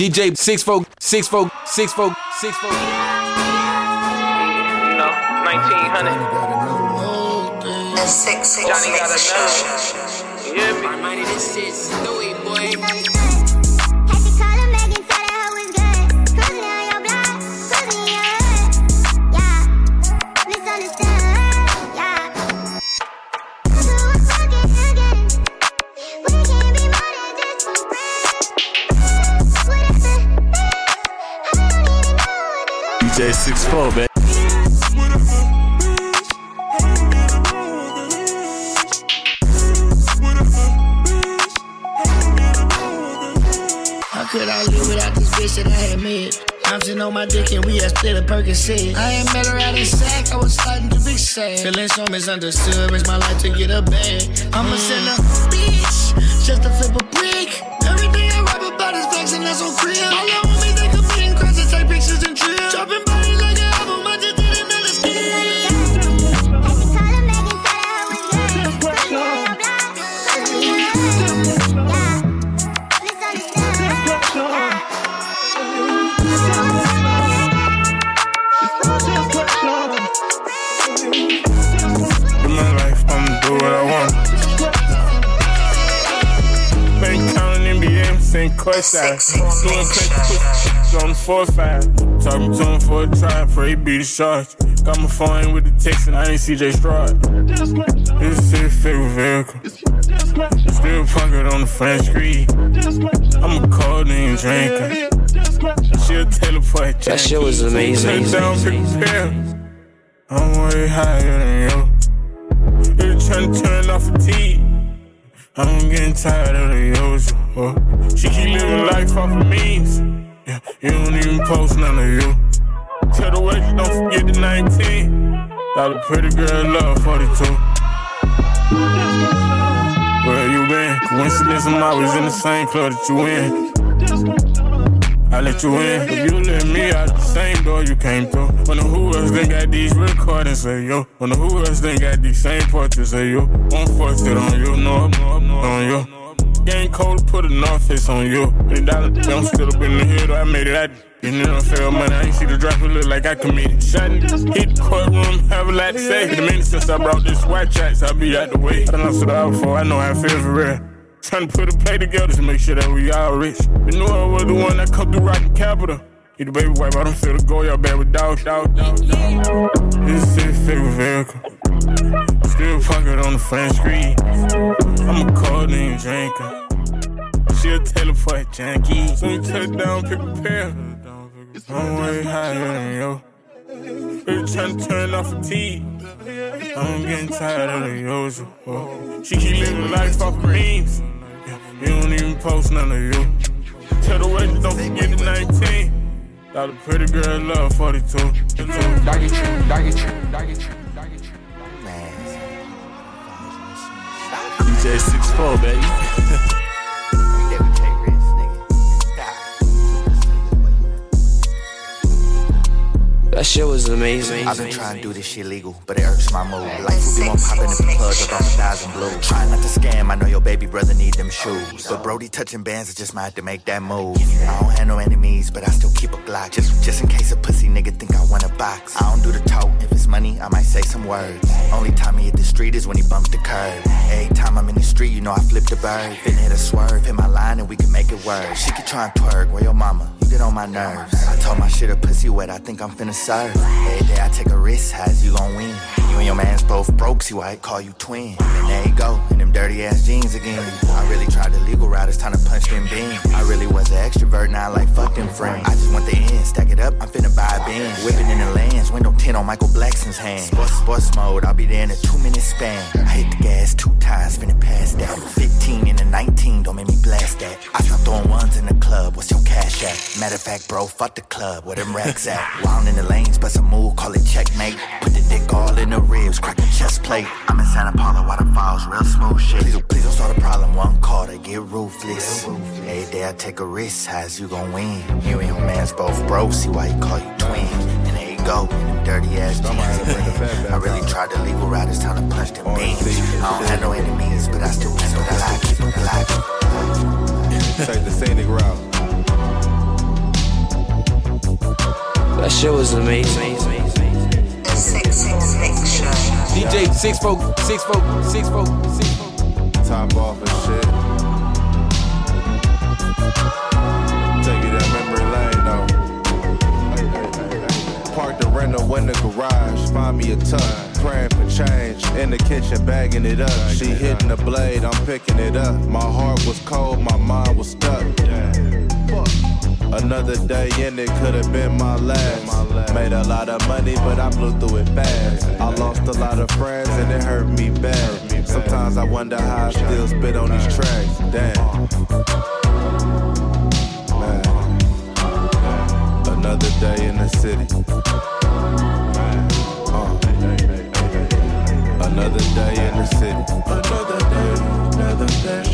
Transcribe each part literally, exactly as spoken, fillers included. D J six four, six four, six four, six four. You know, nineteen hundred. The six six Johnny got a nine. You hear me? My money, this shit's Stewie, boy. six four, man. How could I live without this bitch that I had made? I'm just on my dick and we had split a Percocet. I ain't met her out in sack, I was starting to be sad. Feeling so misunderstood, risk my life to get a bag. I'ma mm. send a bitch just to flip a brick. Everything I rap about is facts and that's on crib. All I want me think of being crushed and take pictures and drill. Dropping Courtside, doing crazy on the four five, talking to him for a try, pray be the charge. Got my phone with the text and I ain't C J Stroud. This is favorite vehicle. Still punked on the French screen. I'm a cold name drinker. She'll teleport. That shit was amazing. Sit down, pick the bill. I'm way higher than you. You trying to turn off fatigue. I'm getting tired of the usual. She keep living life off of memes. Yeah, you don't even post none of you. Tell the waitress don't forget the nineteen. Got a pretty girl love forty-two. Where you been? Coincidence, I'm always in the same club that you in. I let you in. If you let me out the same door you came through. Wonder who else done got these recordings of you. Wonder who else done got these same portraits of you. Won't force it on you, no, no, no, on you. Game cold, put a North Face on you. Three dollars, I'm still up in the hood, I made it, I did. You know I fail money, I ain't see the drop, it look like I committed. Shot it, hit the courtroom, have a lot to say. Been a minute since I brought this white tracks, I'll be out the way. I done lost it all before, I know how I feel for real. Tryna put a play together to make sure that we all rich. You know I was the one that come through rockin' capital. Get the baby wipe, I don't feel the go, y'all bad with dog, dog, dog, dog. This is his favorite vehicle. Still punked on the French screen. I'm a cold name drinker. She'll teleport, junkie. So you touch down, pick a pair. I'm way higher than you. We're trying to turn off fatigue. I'm getting tired of the usual. She keep living life off of memes. You don't even post none of you. Tell the waitress don't forget the nineteen. Got a pretty girl, love forty-two. forty-two. Doggy trip, doggy trip, doggy trip, doggy trip. D J six four, baby. We never take risks, nigga. That shit was amazing. I've been trying to do this shit legal, but it irks my mood. Life would be more poppin' if the plug up on the thousand blue. Try not to scam, I know your baby brother need them shoes. But Brody touching bands, I just might have to make that move. I don't have no enemies, but I still keep a Glock. Just, just in case a pussy nigga think I want a box. I don't do the talk, if it's money, I might say some words. Only time he hit the street is when he bumped the curb. Every time I'm in the street, you know I flip the bird. Finna hit a swerve, hit my line and we can make it work. She can try and twerk, where your mama? You get on my nerves. I told my shit her pussy wet, I think I'm finna serve. Every day I take a risk, how's you gon' win? You and your man's both broke, see why I call you twin. And there you go, in them dirty ass jeans again. I really tried the legal route, it's time to punch them beans. I really was an extrovert, now I like fuck them friends. I just want the end, stack it up, I'm finna buy a bin. Whipping in the lands, window ten on Michael Blackson's hand. Sports, sports mode, I'll be there in a two minute span. I hit the gas two times, finna pass that. fifteen and a nineteen, don't make me blast that. I start throwing ones in the club, what's your cash at? Matter of fact, bro, fuck the club, where them racks at? Wound in the lanes, bust a move, call it checkmate. Put the dick all in the ribs, crack the chest plate. I'm in Santa Paula, waterfalls, real smooth shit. Please, please don't start a problem, one call, they get ruthless. Every day I take a risk, how's you gon' win? You and your man's both broke, see why he call you twin. And there you go, dirty ass jeans. I really tried the legal route, it's time to punch them beans. I don't have no enemies, but I still keep it alive, keep it alive. Take the scenic route. show is amazing. The six six mix show. D J six four six four six four six four. Top off and shit. Take you down memory lane though. Park the rental in the garage. Find me a ton. Praying for change, in the kitchen bagging it up. She hitting the blade, I'm picking it up. My heart was cold, my mind was stuck. Another day in it could've been my last. Made a lot of money, but I blew through it fast. I lost a lot of friends and it hurt me bad. Sometimes I wonder how I still spit on these tracks. Damn. Man. Another day in the city. Another day in the city. Another day, another day.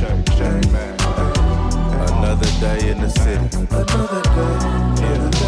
Another day in the city. Another day, another day.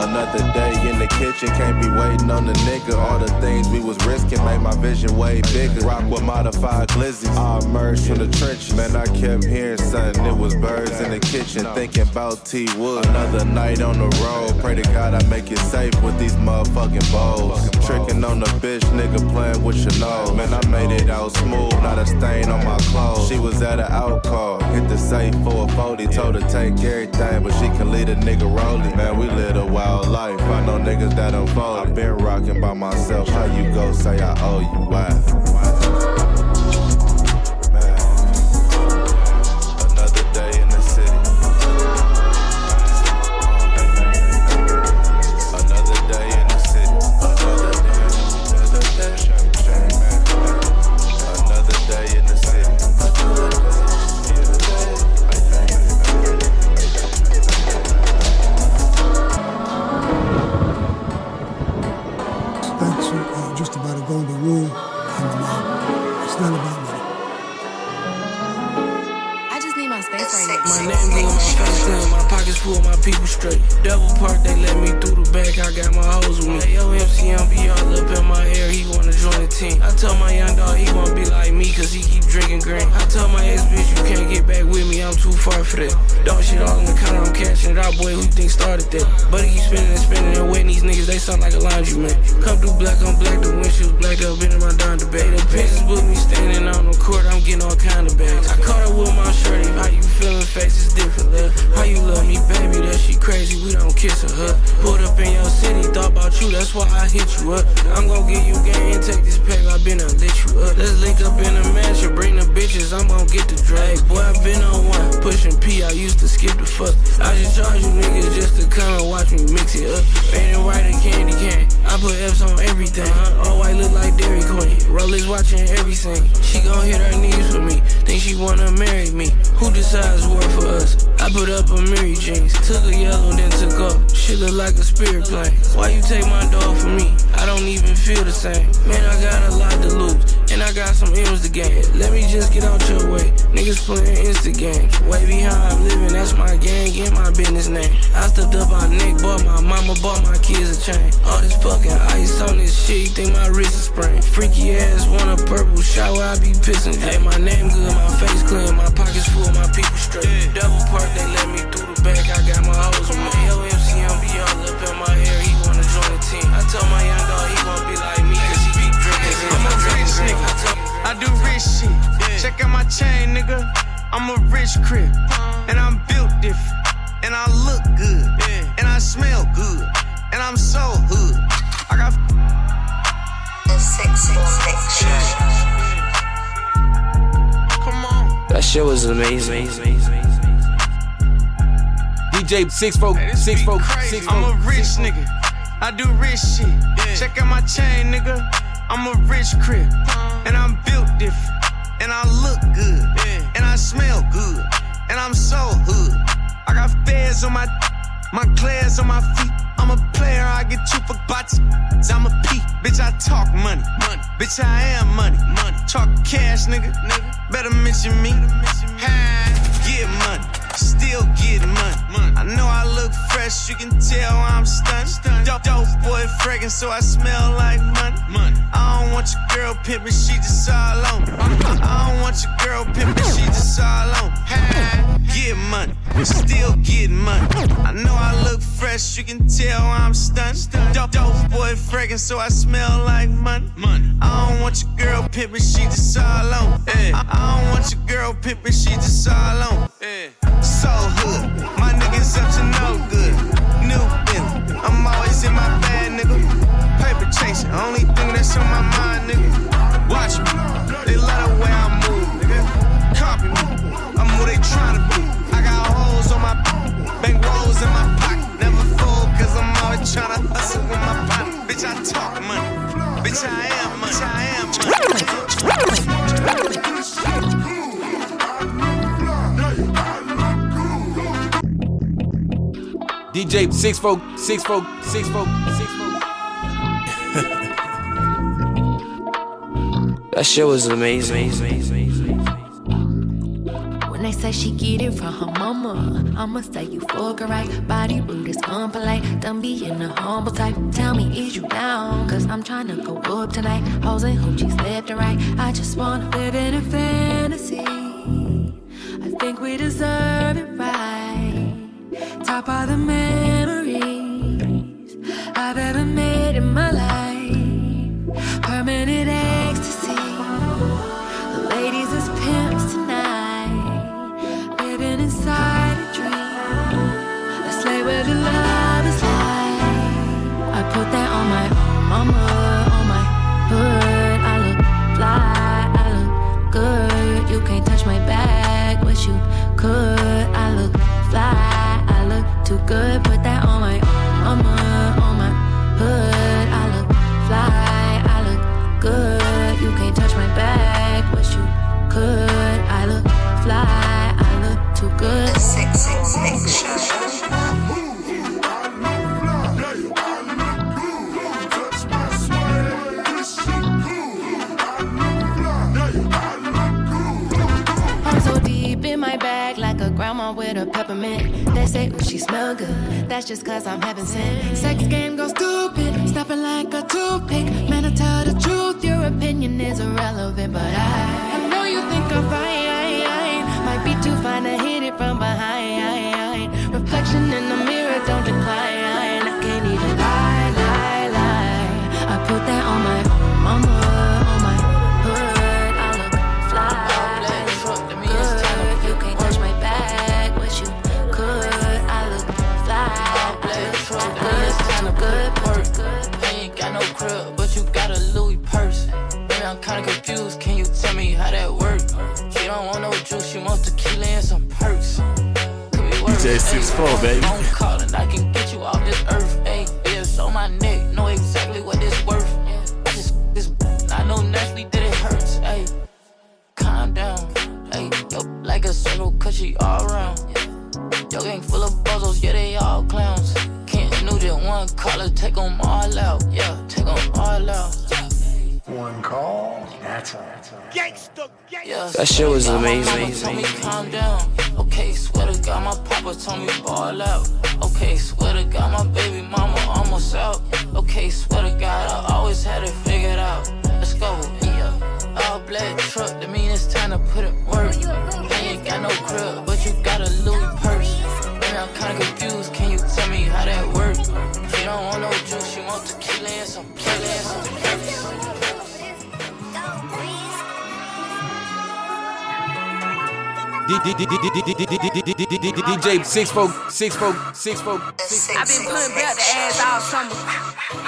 Another day in the kitchen, can't be waiting on the nigga. All the things we was risking made my vision way bigger. Rock with modified glizzies. I emerged from the trenches. Man, I kept hearing something. It was birds in the kitchen, thinking about T. Wood. Another night on the road. Pray to God I make it safe with these motherfucking balls. Tricking on the bitch, nigga playing with your nose. Man, I made it out smooth, not a stain on my clothes. She was at an out call. Hit the safe for a forty. Told her take everything, but she can lead a nigga rolling. Man, we live a wild life, I know niggas that unfold. I've been rocking by myself. How you go say I owe you? Why? Why? Six folk, hey, six folk, six folk. I'm a rich nigga. I do rich shit. Yeah. Check out my chain, nigga. I'm a rich crib. And I'm built different. And I look good. Yeah. And I smell good. And I'm so hood. I got feds on my, my clairs on my feet. I'm a player, I get two for bots. I'm a peak. Bitch, I talk money. money. Bitch, I am money. money. Talk cash, nigga. nigga. Better mention me. Better mention me. Hi, get money. Still get money. money. I know I look fresh, you can tell I'm stunned. Dope, dope boy fragrant, so I smell like money. money. I don't want your girl pimpin', she just all alone. I don't want your girl pimpin', she just all alone. Hey, get money, still get money. I know I fresh, you can tell I'm stunned. Dope, dope boy fragrant, so I smell like money. I don't want your girl pimpin', she just all alone. I don't want your girl pimpin', she just all alone. So hood, my niggas up to no good. New Billy, I'm always in my bag, nigga. Paper chasing, only thing that's on my mind, nigga. Watch me, they love the way I move, nigga. Copy me, I'm who they tryna be. I got holes on my back, bank rolls in my pocket. Never fool, cause I'm always tryna hustle with my pocket. Bitch, I talk money. Bitch, I am money. I am money. D J six folk, six folk, six folk, six folk. That shit was amazing. When they say she get it from her mama, I'ma say you fucking right. Body rude is unpolite. Don't be in a humble type. Tell me, is you down? Cause I'm tryna go up tonight. Hoes and hoochies left and right. I just wanna live in a fantasy. I think we deserve it right. Top all the memories I've ever made in my life. Permanent ecstasy. The ladies is pimps tonight. Living inside a dream. Let's lay where the love is like. I put that on my mama, on my hood. I look fly, I look good. You can't touch my back, wish you could. I look fly. Too good, put that on my mama, on my hood. I look fly, I look good. You can't touch my back, wish you could. I look fly, I look too good. The six six six show. Grandma with a peppermint. They say, ooh, she smell good. That's just cause I'm having sin. Sex game goes stupid. Snapping like a toothpick. Man, I tell the truth. Your opinion is irrelevant. But I, I know you think I'm fine. Might be too fine to hit it from behind. Reflection in the mirror, don't decline. I can't even lie, lie, lie. I put that on my mama. Kinda confused, can you tell me how that works? She don't want no juice, she wants tequila and some perks. D J six four, baby. I'm calling, I can get you off this earth. Ayy, it's on my neck, know exactly what it's worth. I just, this, I know naturally that it hurts. Ayy, calm down. Ayy, yo, like a circle, cause she all around. Yo, gang full of buzzos, yeah, they all clowns. Can't do that one caller, take them all out. Yeah, take them all out. One call, that's all. That shit was amazing. Told me calm down. Okay, swear to God, my papa told me ball out. Okay, swear to God, my baby mama almost out. Okay, swear to God, I always had it figured out. Let's go, yeah. All black truck, that mean it's time to put it work. I ain't got no crib, but you got a Louis purse. Man, I'm kinda confused, can you tell me how that works? She don't want no juice, she want tequila and some play and some purse. D J six folk, six folk, six folk. I've been putting back the ass all summer.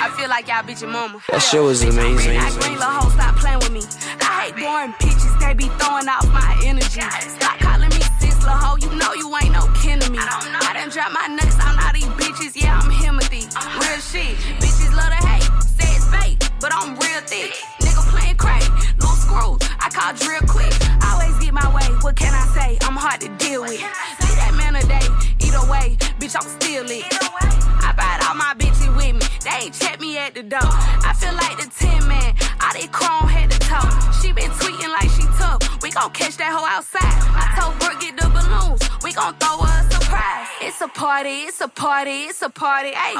I feel like y'all bitchin' mama. That shit was amazing. I green little hoe, stop playing with me. I hate boring bitches, they be throwing off my energy. Stop calling me sis, little hoe, you know you ain't no kin to me. I done dropped my nuts on all these bitches, yeah, I'm Himothy. Real shit, bitches love to hate. Say it's fake, but I'm real thick. Nigga playing crazy, little screws, I call drill quick. Always get my way, what can I say? I'm hard to deal with. See that man a day, either way, bitch, I'm still it. I brought all my bitches with me, they ain't check me at the door. I feel like the tin man, all they chrome head to toe. She been tweeting like she tough, we gon' catch that hoe outside. I told Brooke, get the balloons, we gon' throw her a surprise. It's a party, it's a party, it's a party, ayy.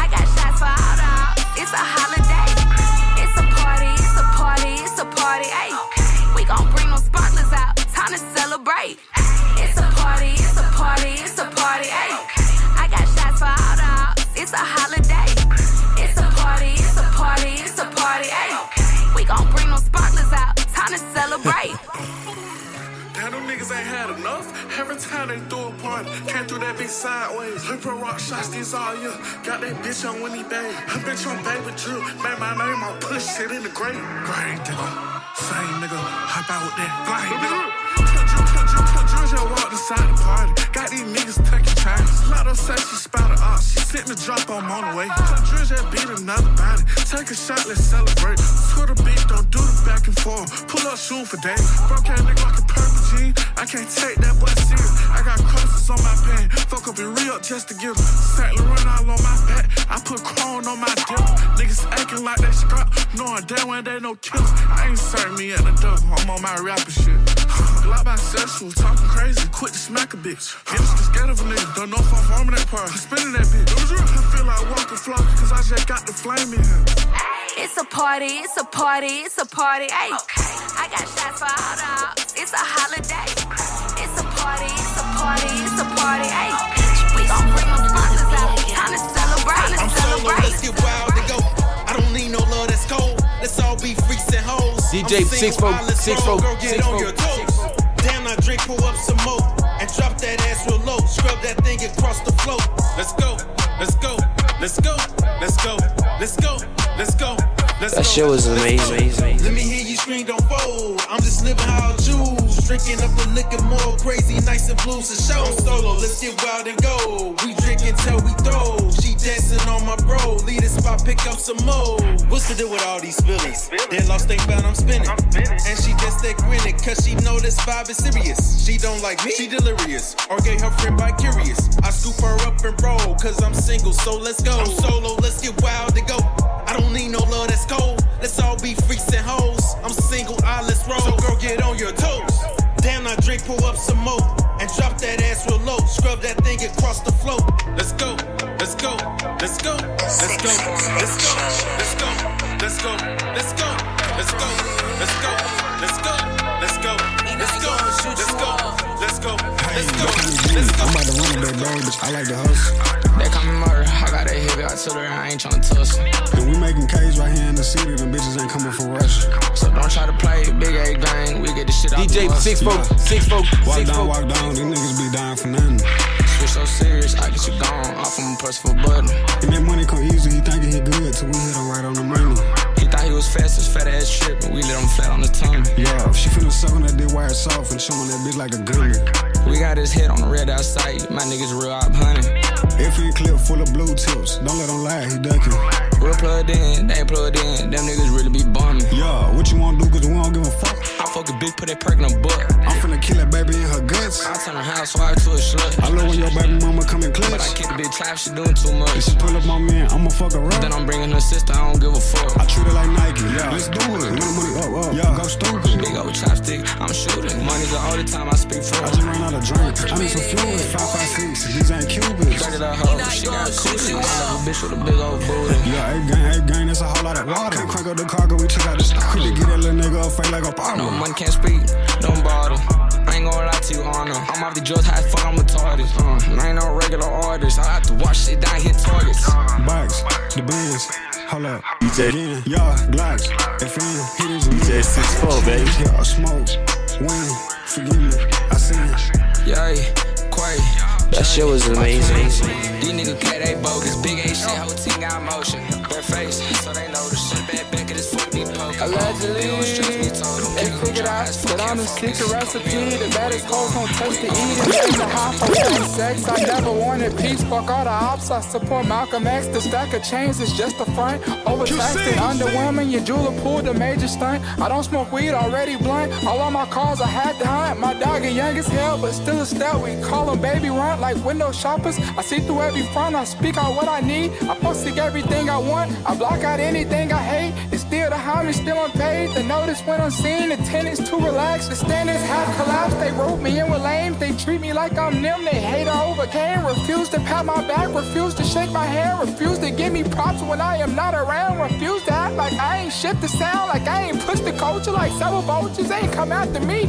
I got shots for all the, it's a holiday. It's a party, it's a party, it's a party, ayy. We gon' bring them sparklers out, time to celebrate. It's a party, it's a party, it's a party, ayy. I got shots for all the celebrate. Now them niggas ain't had enough. Every time they threw a party, came through that bitch sideways. Hooper rock shots these all year. Got that bitch on Winnie Day. Her bitch on Baby Drew. Made my name on push shit in the grave. Grave digger. Same nigga. Hop out with that flight nigga. Drew walked inside the party. Got these niggas taking chances. Let her say she spotted up. She sent me drop, I'm on the way. Drew just beat another body. Take a shot, let's celebrate. Twitter beat, don't do the back and forth. Pull up shoe for days. Broke that nigga like a purple jean. I can't take that boy serious. I got crosses on my pants. Fuck up and re-up just to give them. Saint Laurent all on my back. I put chrome on my dipper. Niggas acting like they scrap. Knowing damn well they no killers. I ain't serving me at the double. I'm on my rapper shit. Glock bisexual, talking crazy, quit to smack a bitch. Hips the scared of a nigga, don't know if I'm farming that part. I'm spinning that bitch. I feel like walking flock, cause I just got the flame in here. It's a party, it's a party, it's a party, ayy. Okay. I got shots for all the ups, it's a holiday. It's a party, it's a party, it's a party, ayy. We gon' bring them sponsors out, time to celebrate. I'm celebrate. Let's get wild and go. I don't need no love that's cold. Let's all be freaks and hoes. D J six four, six four, girl, get on your toes. Damn, I drink, pull up some more, and drop that ass real low. Scrub that thing across the floor. Let's go, let's go, let's go, let's go, let's go, let's go, let's go. That shit was amazing. Let me hear you scream, don't fold. I'm just living how I choose. Drinking up the liquor more crazy, nice and blues and show. Solo, let's get wild and go. We drink until we throw. She dancing on my bro. Lead us by pick up some more. What's to do with all these feelings? They lost, they found I'm spinning. And she just that grinning, cause she know this vibe is serious. She don't like me, she delirious. Or gave her friend by curious. I scoop her up and roll, cause I'm single, so let's go. I'm solo, let's get wild and go. I don't need no love that's cold. Let's all be freaks and hoes. I'm single, ah, let's roll. So girl, get on your toes. Damn, I drink, pull up some more, and drop that ass real low. Scrub that thing across the floor. Let's go, let's go, let's go, let's go, let's go, let's go, let's go, let's go, let's go, let's go, let's go, let's go, let's go, let's go, let's go, let's go, let's go. I'm about to win that game, bitch. I like the hustle. They call me murder. I got that heavy artillery. I ain't tryna tussle. If we making K's right here in the city, then bitches ain't coming for us. So don't try to play big A gang. We get this shit out of D J six four, six four, walk down, walk down. These niggas be dying for nothing. Switch so serious, I get you gone. Off him a press for button. And that money come easy. He thinking he good till we hit him right on the money. Thought he was fast as fat ass trip, but we let him flat on the tongue. Yeah, she finna suck on that dick while it's soft and chewing that bitch like a gun. We got his head on the red outside, my niggas real out hunting. Every clip full of blue tips, don't let him lie, he ducking. Real plugged in, they ain't plugged in, them niggas really be bumming. Yeah, what you wanna do cause we don't give a fuck? I fuck a bitch, put that perk in her butt. I'm finna kill that baby in her guts. I turn her housewife to a slut. I love when your baby mama come in clutch. But I keep the bitch tight, she doing too much. If she pull up my man, I'ma fuck her up. Then I'm bringing her sister, I don't give a fuck. I treat her like Nike, yeah. Let's do it. Money, money, up, up, yeah. Go stupid. Big old chopstick, I'm shooting. Money's the only time I speak for. I just ran out of drink. I need some fluid. Five, five, six. These ain't Cubans. Dirty that hoe, she got cooties. A bitch with a big old booty. Yeah, eight gang, eight gang. That's a whole lot of water. Can't crank up the cargo. We took out the stock. Could get that little nigga up fake like a bottle. No money can't speak. Don't bother. I ain't gonna lie to you, Honor. I'm off the drugs, high as fuck, I'm retarded. Uh, I ain't no regular artist. I have to watch shit down, hit targets. Bikes, the Benz. Hold up. Again, y'all, Glocks, F M, hitters, and D J six four, baby. Y'all smoke, win, forgive me, I seen it. Yay, quiet. That shit was amazing. These niggas play they bogus. Big A shit, whole team got motion. Their face, so they know the shit. Bad back of this foot be poking. Allegedly, they figured out that I'm a secret recipe. The baddest cold gon' touch the eating. That's the high for sex. I never wanted peace. Fuck all the ops. I support Malcolm X. The stack of chains is just a front. Overtaxed and underwhelming. Your jeweler pulled a major stunt. I don't smoke weed, already blunt. All of my cars I had to hunt. My dog is young as hell, but still a stout. We call him Baby Runt. Like window shoppers, I see through every front. I speak out what I need. I postic everything I want. I block out anything I hate. It's still the homage, still unpaid. The notice went unseen. The tenants too relaxed. The standards have collapsed. They rope me in with lames. They treat me like I'm them. They hate I overcame. Refuse to pat my back. Refuse to shake my hand. Refuse to give me props when I am not around. Refuse to act like I ain't shift the sound. Like I ain't push the culture. Like several vultures ain't come after me.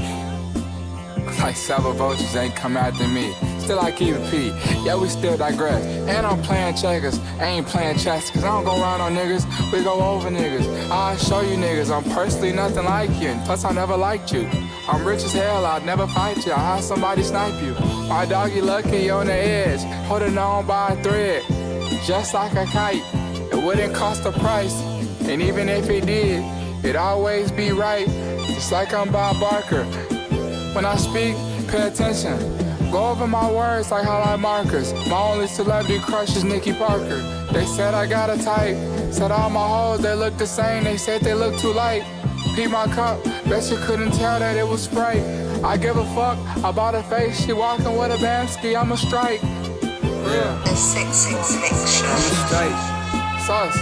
Like several vultures ain't come after me. still I keep it P. Yeah, we still digress. And I'm playing checkers. I ain't playing chess, cause I don't go around on niggas. We go over niggas. I'll show you niggas. I'm personally nothing like you. And plus, I never liked you. I'm rich as hell. I'd never fight you. I'll have somebody snipe you. My doggy lucky, you on the edge. Holding on by a thread. Just like a kite. It wouldn't cost a price. And even if it did, it'd always be right. Just like I'm Bob Barker. When I speak, pay attention. Go over my words like highlight markers. My only celebrity crush is Nikki Parker. They said I got a type. Said all my hoes, they look the same. They said they look too light. Pee my cup, bet you couldn't tell that it was Sprite. I give a fuck about her face. She walking with a Bansky, I'ma strike. Yeah. The six six mix show. I'ma strike. Sauce.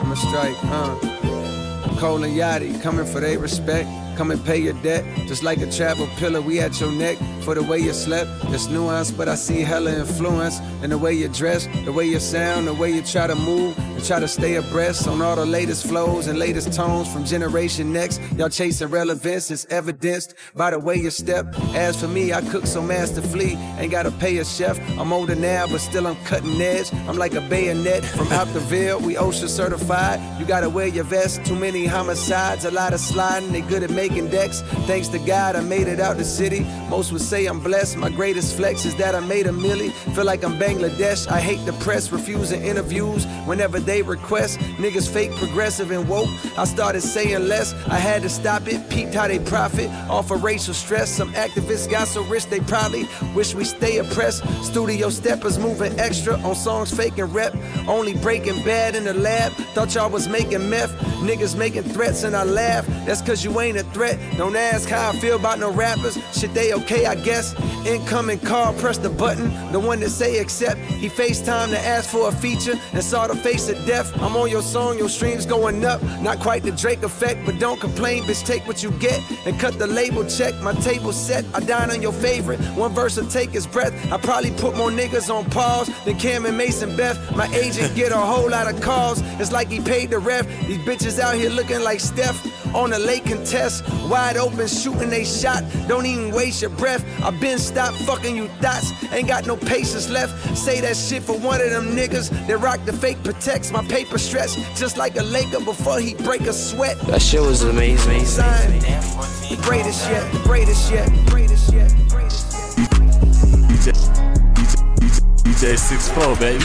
I'ma strike, huh? Cole and Yachty coming for their respect. Come and pay your debt, just like a travel pillar, we at your neck for the way you slept. It's nuanced, but I see hella influence in the way you dress, the way you sound, the way you try to move, and try to stay abreast on all the latest flows and latest tones from Generation Next. Y'all chasing relevance, it's evidenced by the way you step. As for me, I cook so masterfully, ain't gotta pay a chef. I'm older now, but still I'm cutting edge. I'm like a bayonet from Optaville, we OSHA certified. You gotta wear your vest, too many homicides, a lot of sliding, they good at making decks. Thanks to God I made it out the city. Most would say I'm blessed. My greatest flex is that I made a milli. Feel like I'm Bangladesh. I hate the press, refusing interviews whenever they request. Niggas fake, progressive, and woke. I started saying less. I had to stop it. Peeped how they profit off of racial stress. Some activists got so rich they probably wish we stay oppressed. Studio steppers moving extra on songs faking rep. Only breaking bad in the lab. Thought y'all was making meth. Niggas making threats and I laugh. That's cause you ain't a threat. Don't ask how I feel about no rappers. Shit, they okay, I guess. Incoming call, press the button. The one that say accept. He FaceTimed to ask for a feature and saw the face of death. I'm on your song, your streams going up. Not quite the Drake effect, but don't complain, bitch. Take what you get and cut the label check. My table set, I dine on your favorite. One verse will take his breath. I probably put more niggas on pause than Cam and Mason Beth. My agent get a whole lot of calls. It's like he paid the ref. These bitches out here looking like Steph on the late contest. Wide open, shooting they shot. Don't even waste your breath. I've been stopped fucking you thoughts. Ain't got no patience left. Say that shit for one of them niggas that rock the fake protects. My paper stretch just like a Laker before he break a sweat. That shit was amazing. The greatest yet, the greatest yet, the greatest yet, the greatest yet. D J six four, baby.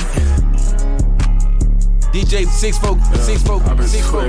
D J six four, six four, six four.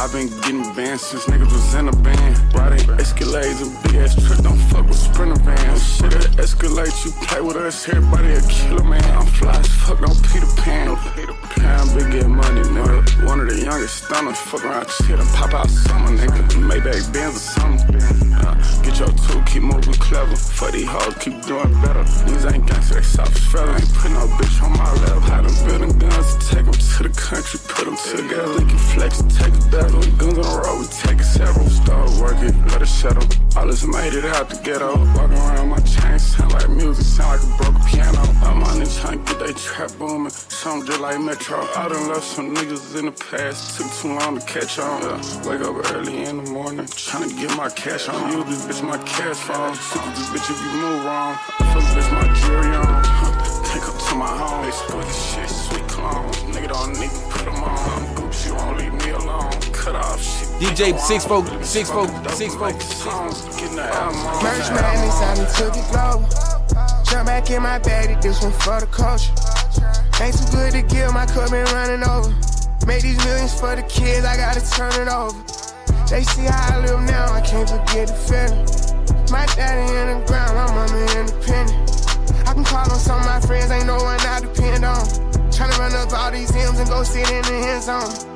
I've been getting bands since niggas was in a band. Riding Escalades and big ass truck, don't fuck with Sprinter vans. Shit, that Escalade, you play with us, everybody a killer, man. I'm fly as fuck, no Peter Pan. I'm big get money, nigga. One of the youngest stunners, fuck around shit and pop out summer, nigga. Maybach Benz or something. Uh, get your two, keep moving clever. For these hoes, keep doing better. These ain't gangsta, they soft as feather. Ain't put no bitch on my level. Hide them building guns, take them to the country, put them together. Link and flex, take a bezel. Guns on the road, we take several. Start working, let it settle. All this made it out the ghetto. Walking around, my chain sound like music, sound like a broken piano. I'm on it, trying to get they trap booming. Something just like Metro. I done left some niggas in the past, took too long to catch on. Yeah. Wake up early in the morning, trying to get my cash on. Use this bitch, my cash phone. Sick of this bitch if you move wrong. Fuck this bitch, my jewelry on. Take up to my home. They split this shit, sweet clones. Nigga don't need to put them on. Gucci won't leave me alone. Cut off shit. D J six four, six four, six four. Getting the album on. Merch man inside me took it global. Jump back in my bag, this one for the culture. Ain't too good to give, my cup been running over. Make these millions for the kids, I gotta turn it over. They see how I live now, I can't forget the feeling. My daddy in the ground, my mama independent. I can call on some of my friends, ain't no one I depend on. Tryna run up all these M's and go sit in the end zone.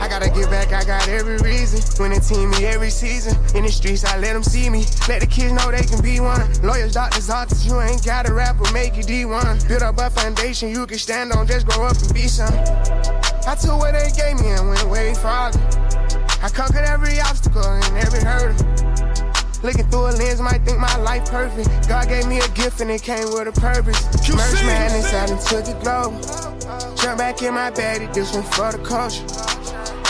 I gotta get back, I got every reason. Winning team me every season. In the streets, I let them see me. Let the kids know they can be one. Lawyers, doctors, artists, you ain't gotta rap or make it D one. Build up a foundation you can stand on, just grow up and be some. I took what they gave me and went way farther. I conquered every obstacle and every hurdle. Looking through a lens, might think my life perfect. God gave me a gift and it came with a purpose. Merch man inside and took it global. Jump back in my bag, this one for the culture.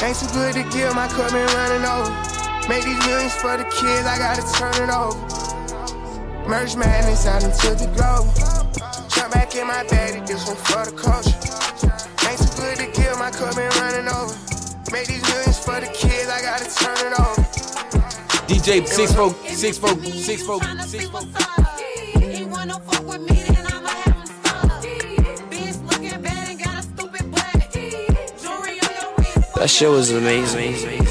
Ain't too good to give, my cup been running over. Make these millions for the kids, I gotta turn it over. Merge madness out into the globe. Jump back in my daddy, this one for the culture. Ain't too good to give, my cup been running over. Make these millions for the kids, I gotta turn it over. D J six four, six four, six four, six four. That shit was amazing.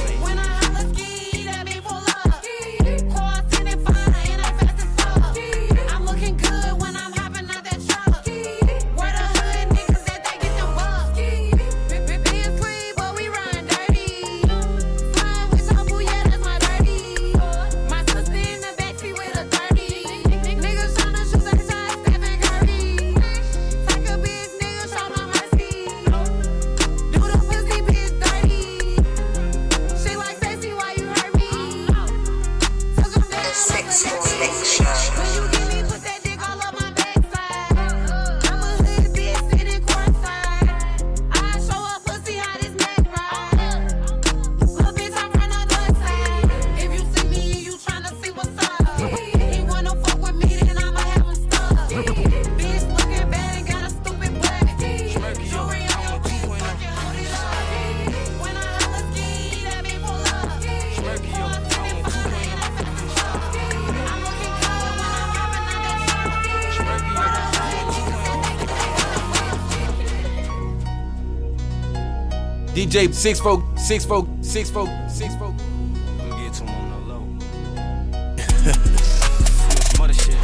D J six four, six four, six four, six four. I'm gonna get to him on the low. Mother shit.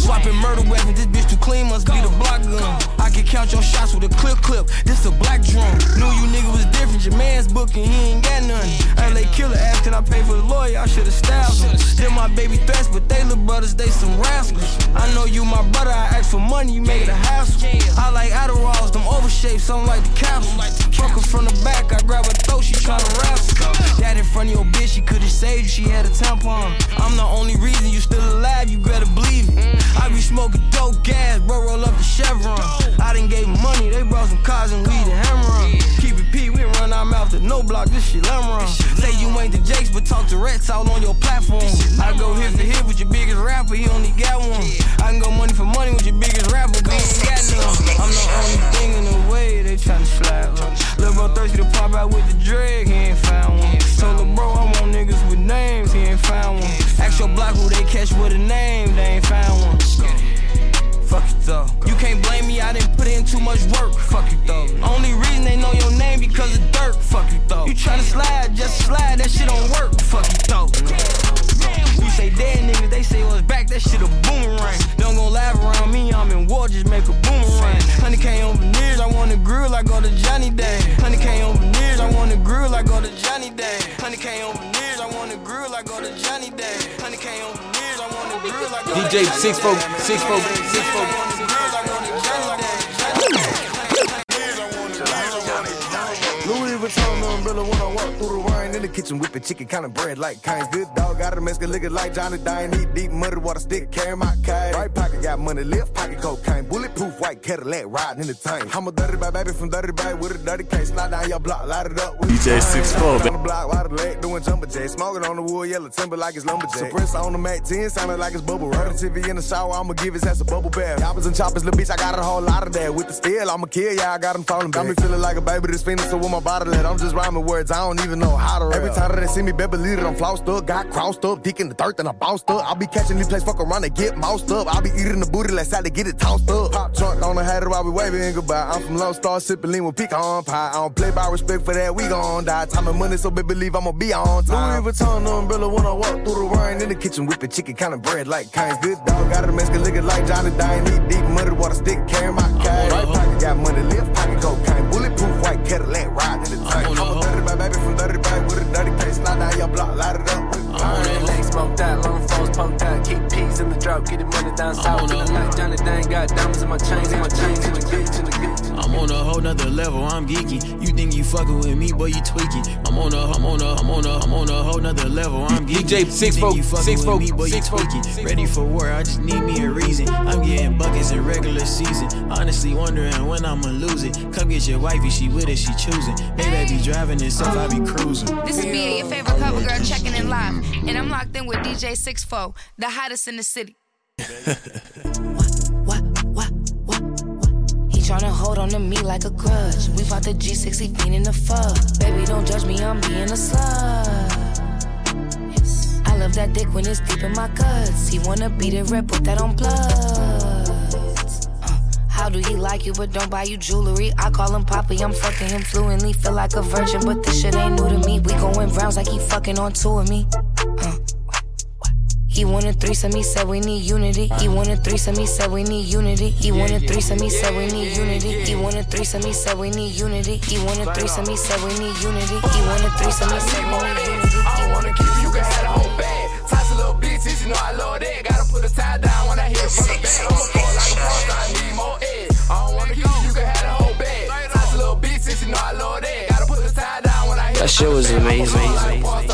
Swapping murder weapons, this bitch too clean, must be the block gun. I can count your shots with a clip clip, this a black drum. Knew you nigga was different, your man's booking, he ain't got nothing. L A killer asked, can I pay for the lawyer? I should've stabbed him. Then my baby threats, but they little brothers, they some rascals. I know you my brother, I asked for money, you made it a hassle. I like Adderalls, them overshapes, something like the capsule. Fuck her from the back, I grab her throat, she tryna wrestle. That in front of your bitch, she could've saved you, she had a tampon. I'm the only reason you still alive, you better believe it. I be smoking dope gas, bro, roll up the Chevron. I done gave them money, they brought some cars and weed and hammer on. Keep it P, we run our mouth to no block, this shit lemon. Say you ain't the Jakes, but talk to rats out on your platform. I go hit for hit with your biggest rapper, he only got one. I can go money for money with your biggest rapper, but he ain't got none. I'm the only thing in the way, they tryna slide on. Lil bro thirsty to pop out with the drag, he ain't found one. So lil bro, I want niggas with names, he ain't found one. Ask your block who they catch with a name, they ain't found one. Fuck it though, you can't blame me, I didn't put in too much work. Fuck it though, only reason they know your name because of Durk. Fuck it though, you tryna slide, just slide, that shit don't work. Fuck it though. You say dead niggas, they say what's back, that shit a boomerang. Don't gon' laugh around me, I'm in war, just make a boomerang. one hundred K on veneers, I want a grill, I go to Johnny Day. one hundred K on veneers, I want a grill, I go to Johnny Day. one hundred K on veneers, I want a grill, I go to Johnny Day. one hundred K on veneers, I want a grill, I go to Johnny Day. D J six four, six four, six four. Louis Vuitton umbrella when I walk through the rain. In the kitchen whipping chicken, kind of bread like kinds. Good dog, got a Mexican liquor like Johnny Dine. Eat deep muddy water stick, carry my kite. Right pocket got money, left pocket cocaine. Bulletproof white Cadillac riding in the tank. I'm a dirty bag, baby from dirty bag with a dirty case. Slide down your block, light it up. D J six four, baby. On the block, wide leg, doing jumper jacks. Smoking on the wood, yellow timber like it's lumberjack. Suppressor on the Mac ten, sounding like it's bubble wrap. T V in the shower, I'ma give his ass a bubble bath. Choppers and choppers, little bitch, I got a whole lot of that. With the steel, I'ma kill ya, I got him falling back. Got me feeling like a baby that's fiending, so with my bottle at, I'm just rhyming words, I don't even know how to. Every time they see me, baby, lead it, I'm flossed up. Got crossed up, dick in the dirt, and I bounced up. I'll be catching these plays, fuck around and get moused up. I'll be eating the booty last side to get it tossed up. Pop trunk on the hatter while we waving goodbye. I'm from Lone Star, sipping lean with pecan pie. I don't play by respect for that, we gon' die. Time and money, so baby, believe I'ma be on time. Louis Vuitton umbrella when I walk through the rain. In the kitchen whipping chicken, kind of bread like kinds. Good dog, got a Mexican liquor like Johnny Dine. Eat deep muddy water stick, carry my cane. Right pocket got money, left pocket cocaine. Bulletproof white Cadillac riding in the tank. I'm a dirty bag, baby, from dirty bag with a dirty case. Slide down your block, light it up with iron. Legs smoked out, long phones poked out. Keep peas in the drought, get the money down south. To the night, Johnny Dine got diamonds in my chains, in my chains, in the bitch, in the bitch. I'm on a whole nother level, I'm geeky. You think you fucking with me, boy, you tweaky. I'm on a, I'm on a, I'm on a, I'm on a whole nother level, I'm geeky. D J six four, six four, six four. Ready for war, I just need me a reason. I'm getting buckets in regular season. Honestly wondering when I'ma lose it. Come get your wifey, she with it, she choosing. Maybe I be driving herself, I be cruising. This is Bia, your favorite cover girl checking in live. And I'm locked in with D J six four, the hottest in the city. What, what, what, what, what? He tryna hold on to me like a grudge. We fought the G six, he fiendin' the fuck. Baby, don't judge me, I'm being a slut. Yes. I love that dick when it's deep in my guts. He wanna be the rep with that on plugs. Uh, how do he like you but don't buy you jewelry? I call him Poppy, I'm fucking him fluently. Feel like a virgin, but this shit ain't new to me. We goin' rounds like he fucking on two of me. Uh. He wanted threesome, he said we need unity. He wanted threesome, he said we need unity. He wanted threesome, he said we need unity. He wanted threesome, he said we need unity. He wanted threesome, he said we need unity. He wanted threesome, he said we need unity. I don't wanna kill you, can have the whole bag. Toss a little bitches, you know I love that. Gotta put a tie down when I hit it from the back. I'ma fall like a boss, I need more edge. I don't wanna kill you, can have the whole bag. Toss a little bitches, you know I love that. Gotta put a tie down when I hit it from the back. That shit was amazing. You can have the whole bag.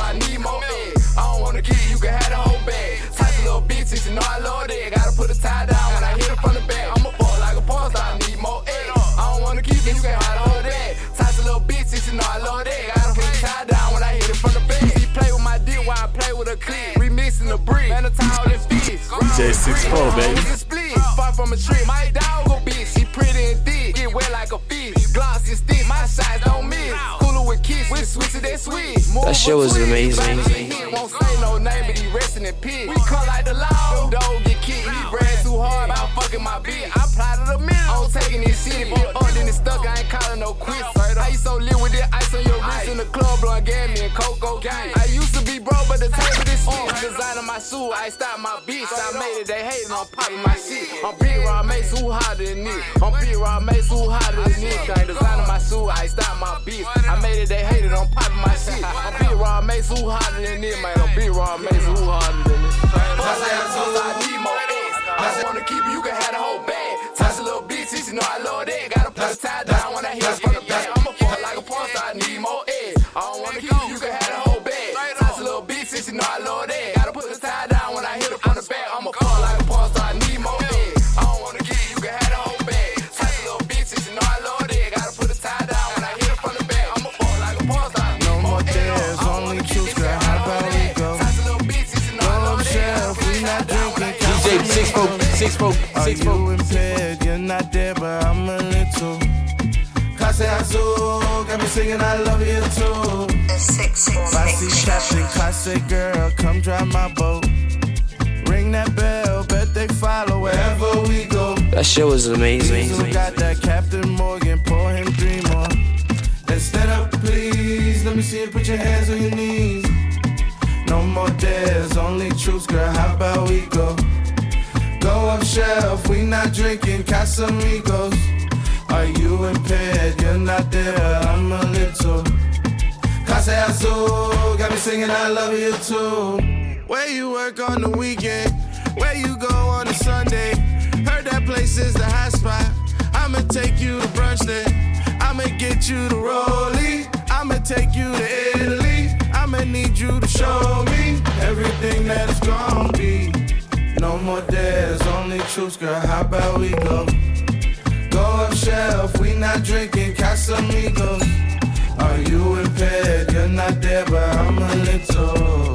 Tight little bitches, you know I love that. Gotta put a tie down when I hit it from the back. I'ma fall like a boss, I need more eggs. I don't wanna keep it, you can have the whole bag. Tight little bitches, you know I love that. Gotta put a tie down when I hit it from the back. She play with my dick while I play with a clip. Remixing the brick, man, the towel and fish. D J six four, baby. Far from a tree, my dog go bitch. She pretty and thick, get wet like a fish. Glossy stick, my size don't miss. With kids, with switches, they sweet. That shit was amazing. Won't say no name, but he resting in peace. We call like the law. Dog get kicked. He ran too hard about fucking my bitch. I plotted a minute on taking this shit. If you up, then it's stuck. I ain't calling no quits. I used to live with that ice on your wrist in the club, blowing gave me and Coco gang. I used to be broke, but the type of this shit. Designing my shoe, I stopped my bitch. I made it, they hating on popping my shit. I'm big raw mates who hotter than this. I'm big raw mates who hotter than this. I designing my shoe, I stopped my bitch. I made it, they hated on popping my shit. I'm big raw mates who hotter than this, man. I'm big raw mates who hotter than this. I say I'm so I need more eggs. I just wanna keep you, you can have the whole bag. Touch a little bitches, you know I love that. Gotta put a tie down when I hit it from the back. I'ma fall like a porn star, I need more eggs. I don't wanna keep you, you can have the whole bag. Touch a little bitches, you know I love that. Gotta put a tie down when I hit it from the back. I'ma fall like a porn star, I need more eggs. six four, six four. Are you in bed? You're not there, but I'm a little. Cause I so got me singing, I love you too. six six six. Bossy shopping, classic girl, come drive my boat. Ring that bell, bet they follow wherever we go. That shit was amazing. We got that Captain Morgan, pour him three more. Then stand up, please. Let me see you put your hands on your knees. No more dares, only truths, girl. How about we go? Go up shelf, we not drinking Casamigos. Are you impaired? You're not there, I'm a little. Casa Azul, got me singing I love you too. Where you work on the weekend, where you go on a Sunday. Heard that place is the hot spot, I'ma take you to brunch there. I'ma get you to Rolly, I'ma take you to Italy. I'ma need you to show me everything that it's gonna be. No more dares, only truths, girl, how about we go? Go up shelf, we not drinking Casamigos. Are you impaired? You're not there, but I'm a little.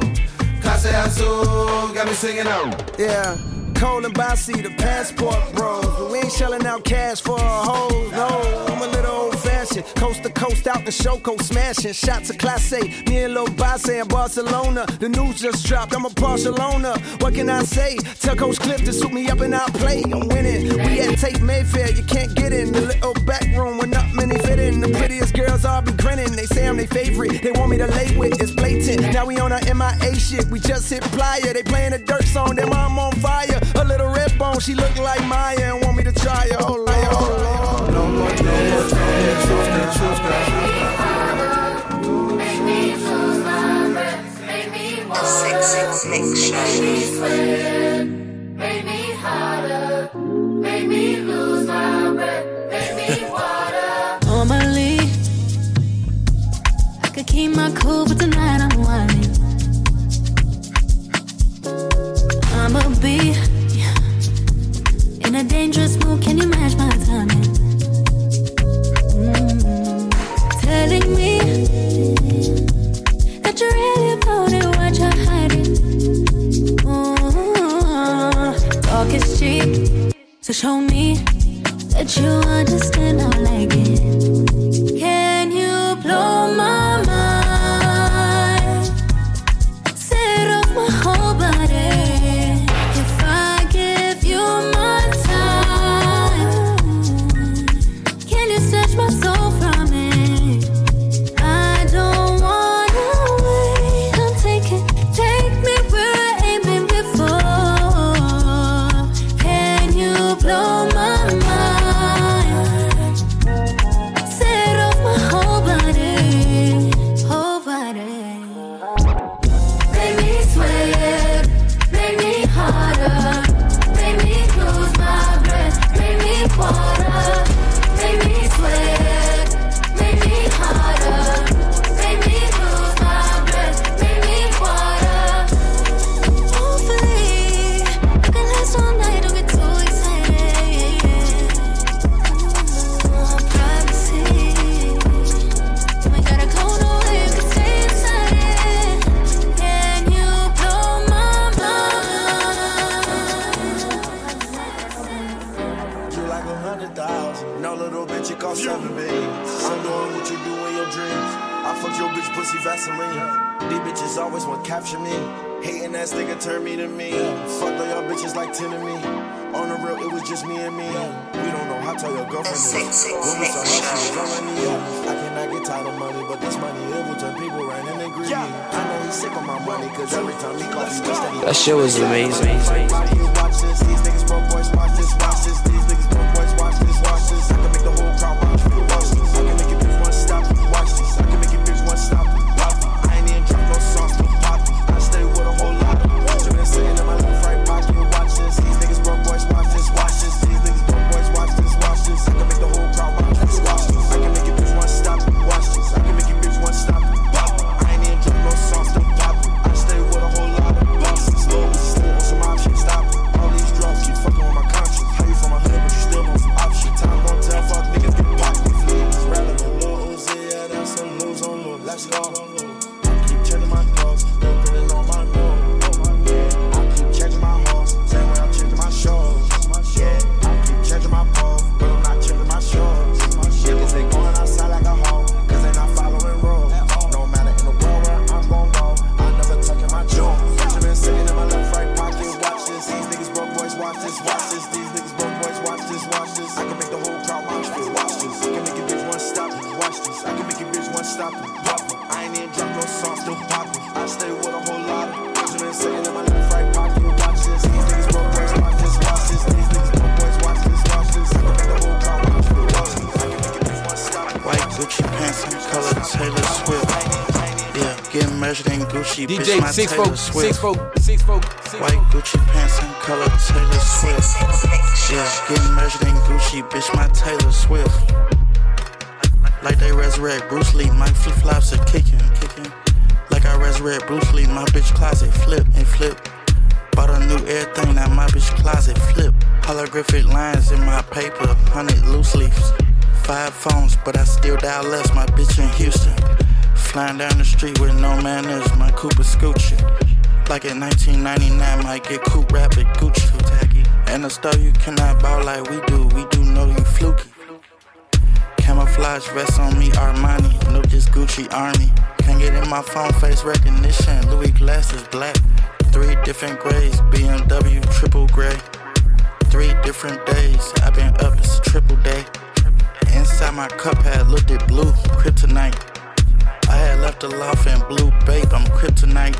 Casa Azul, got me singing out. Yeah, Cole and Bossy, the passport bros. But we ain't shelling out cash for a hoe, no. I'm a little old-fashioned, coast to coast, out the Choco, smashing. Shots of Class A, me and Lil Basse in Barcelona. The news just dropped, I'm a Barcelona. What can I say? Tell Coach Cliff to suit me up and I'll play. I'm winning. We at Tate Mayfair, you can't get in. The little back room where not many fit in. The prettiest girls all be grinning. They say I'm their favorite. They want me to lay with, it's blatant. Now we on our M I A shit, we just hit Playa. They playing a Durk song, their mom on fire. A little red bone, she look like Maya and want me to try her. Oh, liar, oh, liar. No more dares, only truth, the truth, girl. Make me lose my breath, make me water. six six six, make me sweat, make me harder, make me lose my breath, make me water. Normally, I could keep my cool, but tonight I'm whining. I'm a bee in a dangerous mood, can you match my timing? Mm-hmm. Telling me that you're really about it, what you're hiding. Mm-hmm. show me that you understand I like it. Can you blow my mind? Set off my whole body. If I give you my time, can you snatch my soul from it? I don't wanna wait. Come take it, take me where I ain't been before. Can you blow my mind? Set off my whole body, whole body. Make me sweat, make me harder, make me lose my breath, make me water, make me sweat, make me harder, make me lose my breath, make me water. Hopefully, I can last all night, don't get too excited. My privacy. Oh my God, I can't know if you can stay inside. Can you blow my mind? You like a hundred thousand. No little bitch, it cost seven million. I'm doing what you do in your dreams. I fucked your bitch pussy Vaseline. These bitches always want to capture me. Hating ass nigga turn me to me. Fuck all y'all bitches like ten of me. On the real, it was just me and me. We don't know how tall your girlfriend is. When we saw her, she was blowing me up. I cannot get tired of money, but this money, it will turn people right and agree. I know he's sick on my money, cause every time he calls, he must That shit was amazing. Watch this, these niggas broke boys, watch this, watch this, these niggas broke boys, watch this, watch this. I can make the whole crowd watch me, watch this. I can make it bitch one stop, watch this. I can make it bitch one stop, pop. I ain't even drop no sauce, no poppy. I stay with a whole lot of watch. Been sitting in my left right pocket, watch this. These niggas broke boys, watch this, watch this. These niggas broke boys, watch this, watch this. I can make the whole crowd watch this, watch this. I can make it bitch one stop, watch this. I can make it bitch one stop, pop. I ain't even drop no sauce, no poppy. I stay with a whole lot of watch this. Little still on some options, stop it. All these drugs keep fucking with my conscience. How you from my hood, but you still on some option. Time won't tell, fuck niggas get popped with fleas. Rather than Lil Uzi, yeah, that's some lose on Lil. Let's go. I keep changing my clothes, they're putting on my nose. Yeah, I keep changing my hoes, same way I'm changing my shows. Yeah, I keep changing my pole, but I'm not changing my shows. Niggas, they going outside like a hoe, cause they not following rules. No matter in the world where I'm gon' go, I never tucking my jewels. Bitch, I been sitting in my left, right pocket, watch this. These niggas broke boys, watch this, watch this. These niggas broke boys, watch this, watch this. I can make the whole crowd watch this, watch this. I can make it bitch one stop, watch this. I can make it bitch one stop, pop. I ain't even drop no sauce, still poppin'. I stay with a whole lot of bitch, I been sitting in my left, right pocket, watch this. These niggas broke boys, watch this, watch this. These niggas broke boys, watch this, watch this. I can make the whole crowd watch this, watch this. I can make it bitch one stop. White Gucci pants and color Taylor Swift. Yeah, getting measured in Gucci, D J, bitch, my six Taylor folk, Swift. Six folk, six folk, six White folk. Gucci pants and color Taylor Swift. Six, six, six, yeah, getting measured in Gucci, bitch, my Taylor Swift. Like they resurrect Bruce Lee, my flip-flops are kicking, kicking. Like I resurrect Bruce Lee, my bitch closet flip and flip. Bought a new everything, now my bitch closet flip. Holographic lines in my paper, hundred loose leaves. Five phones, but I still dial less, my bitch in Houston. Flying down the street with no manners, my coupe is scooching. Like in nineteen ninety-nine, might get coupe rapid, Gucci too tacky. In the store you cannot ball like we do, we do know you fluky. Camouflage vests on me, Armani, no just Gucci army. Can't get in my phone, face recognition, Louis glasses black. Three different grades, B M W triple gray. Three different days, I've been up, it's a triple day. Inside my cup had looked at blue, kryptonite. I had left the loft in blue, babe, I'm kryptonite.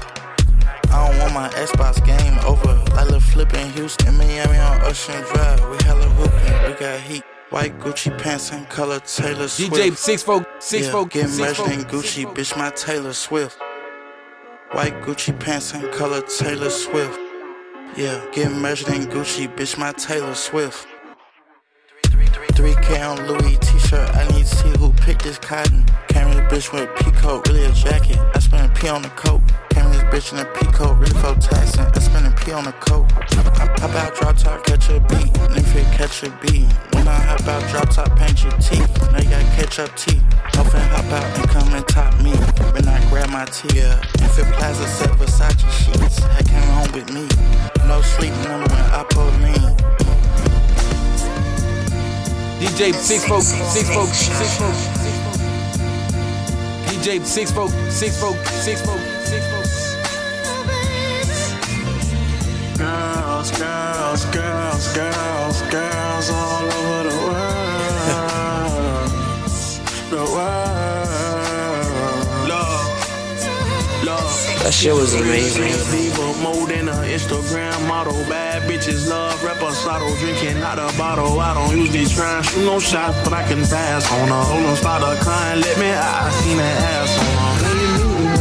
I don't want my Xbox game over. Like Lil Flip in Houston, Miami on Ocean Drive. We hella hoopin', we got heat. White Gucci pants and color Taylor Swift. D J six folk, six yeah, folk, getting six measured folk, in Gucci, bitch, my Taylor Swift. White Gucci pants and color Taylor Swift. Yeah, getting measured in Gucci, bitch, my Taylor Swift. three K on Louis t-shirt, I need to see who picked this cotton. Came in this bitch with a peacoat, really a jacket, I spent a P on the coat. Came in this bitch in a peacoat, really for taxing, I spent a P on the coat. I hop out, drop top, catch a beat, and if it catch a beat. When I hop out, drop top, paint your teeth, now you gotta catch up teeth. Hop and hop out and come and top me, when I grab my tea up. If it Plaza set Versace sheets, I came home with me. No sleep number when I pull me. D J six four six four six four D J six four six four six four Girls, girls, girls, girls, girls all over the world, the world. Love, love. That shit was amazing. More than an Instagram model, bad bitches love reposado. Drinking out a bottle, I don't usually try and shoot no shots, but I can pass on her. Hold on, start a kind, let me out. I seen that ass on her.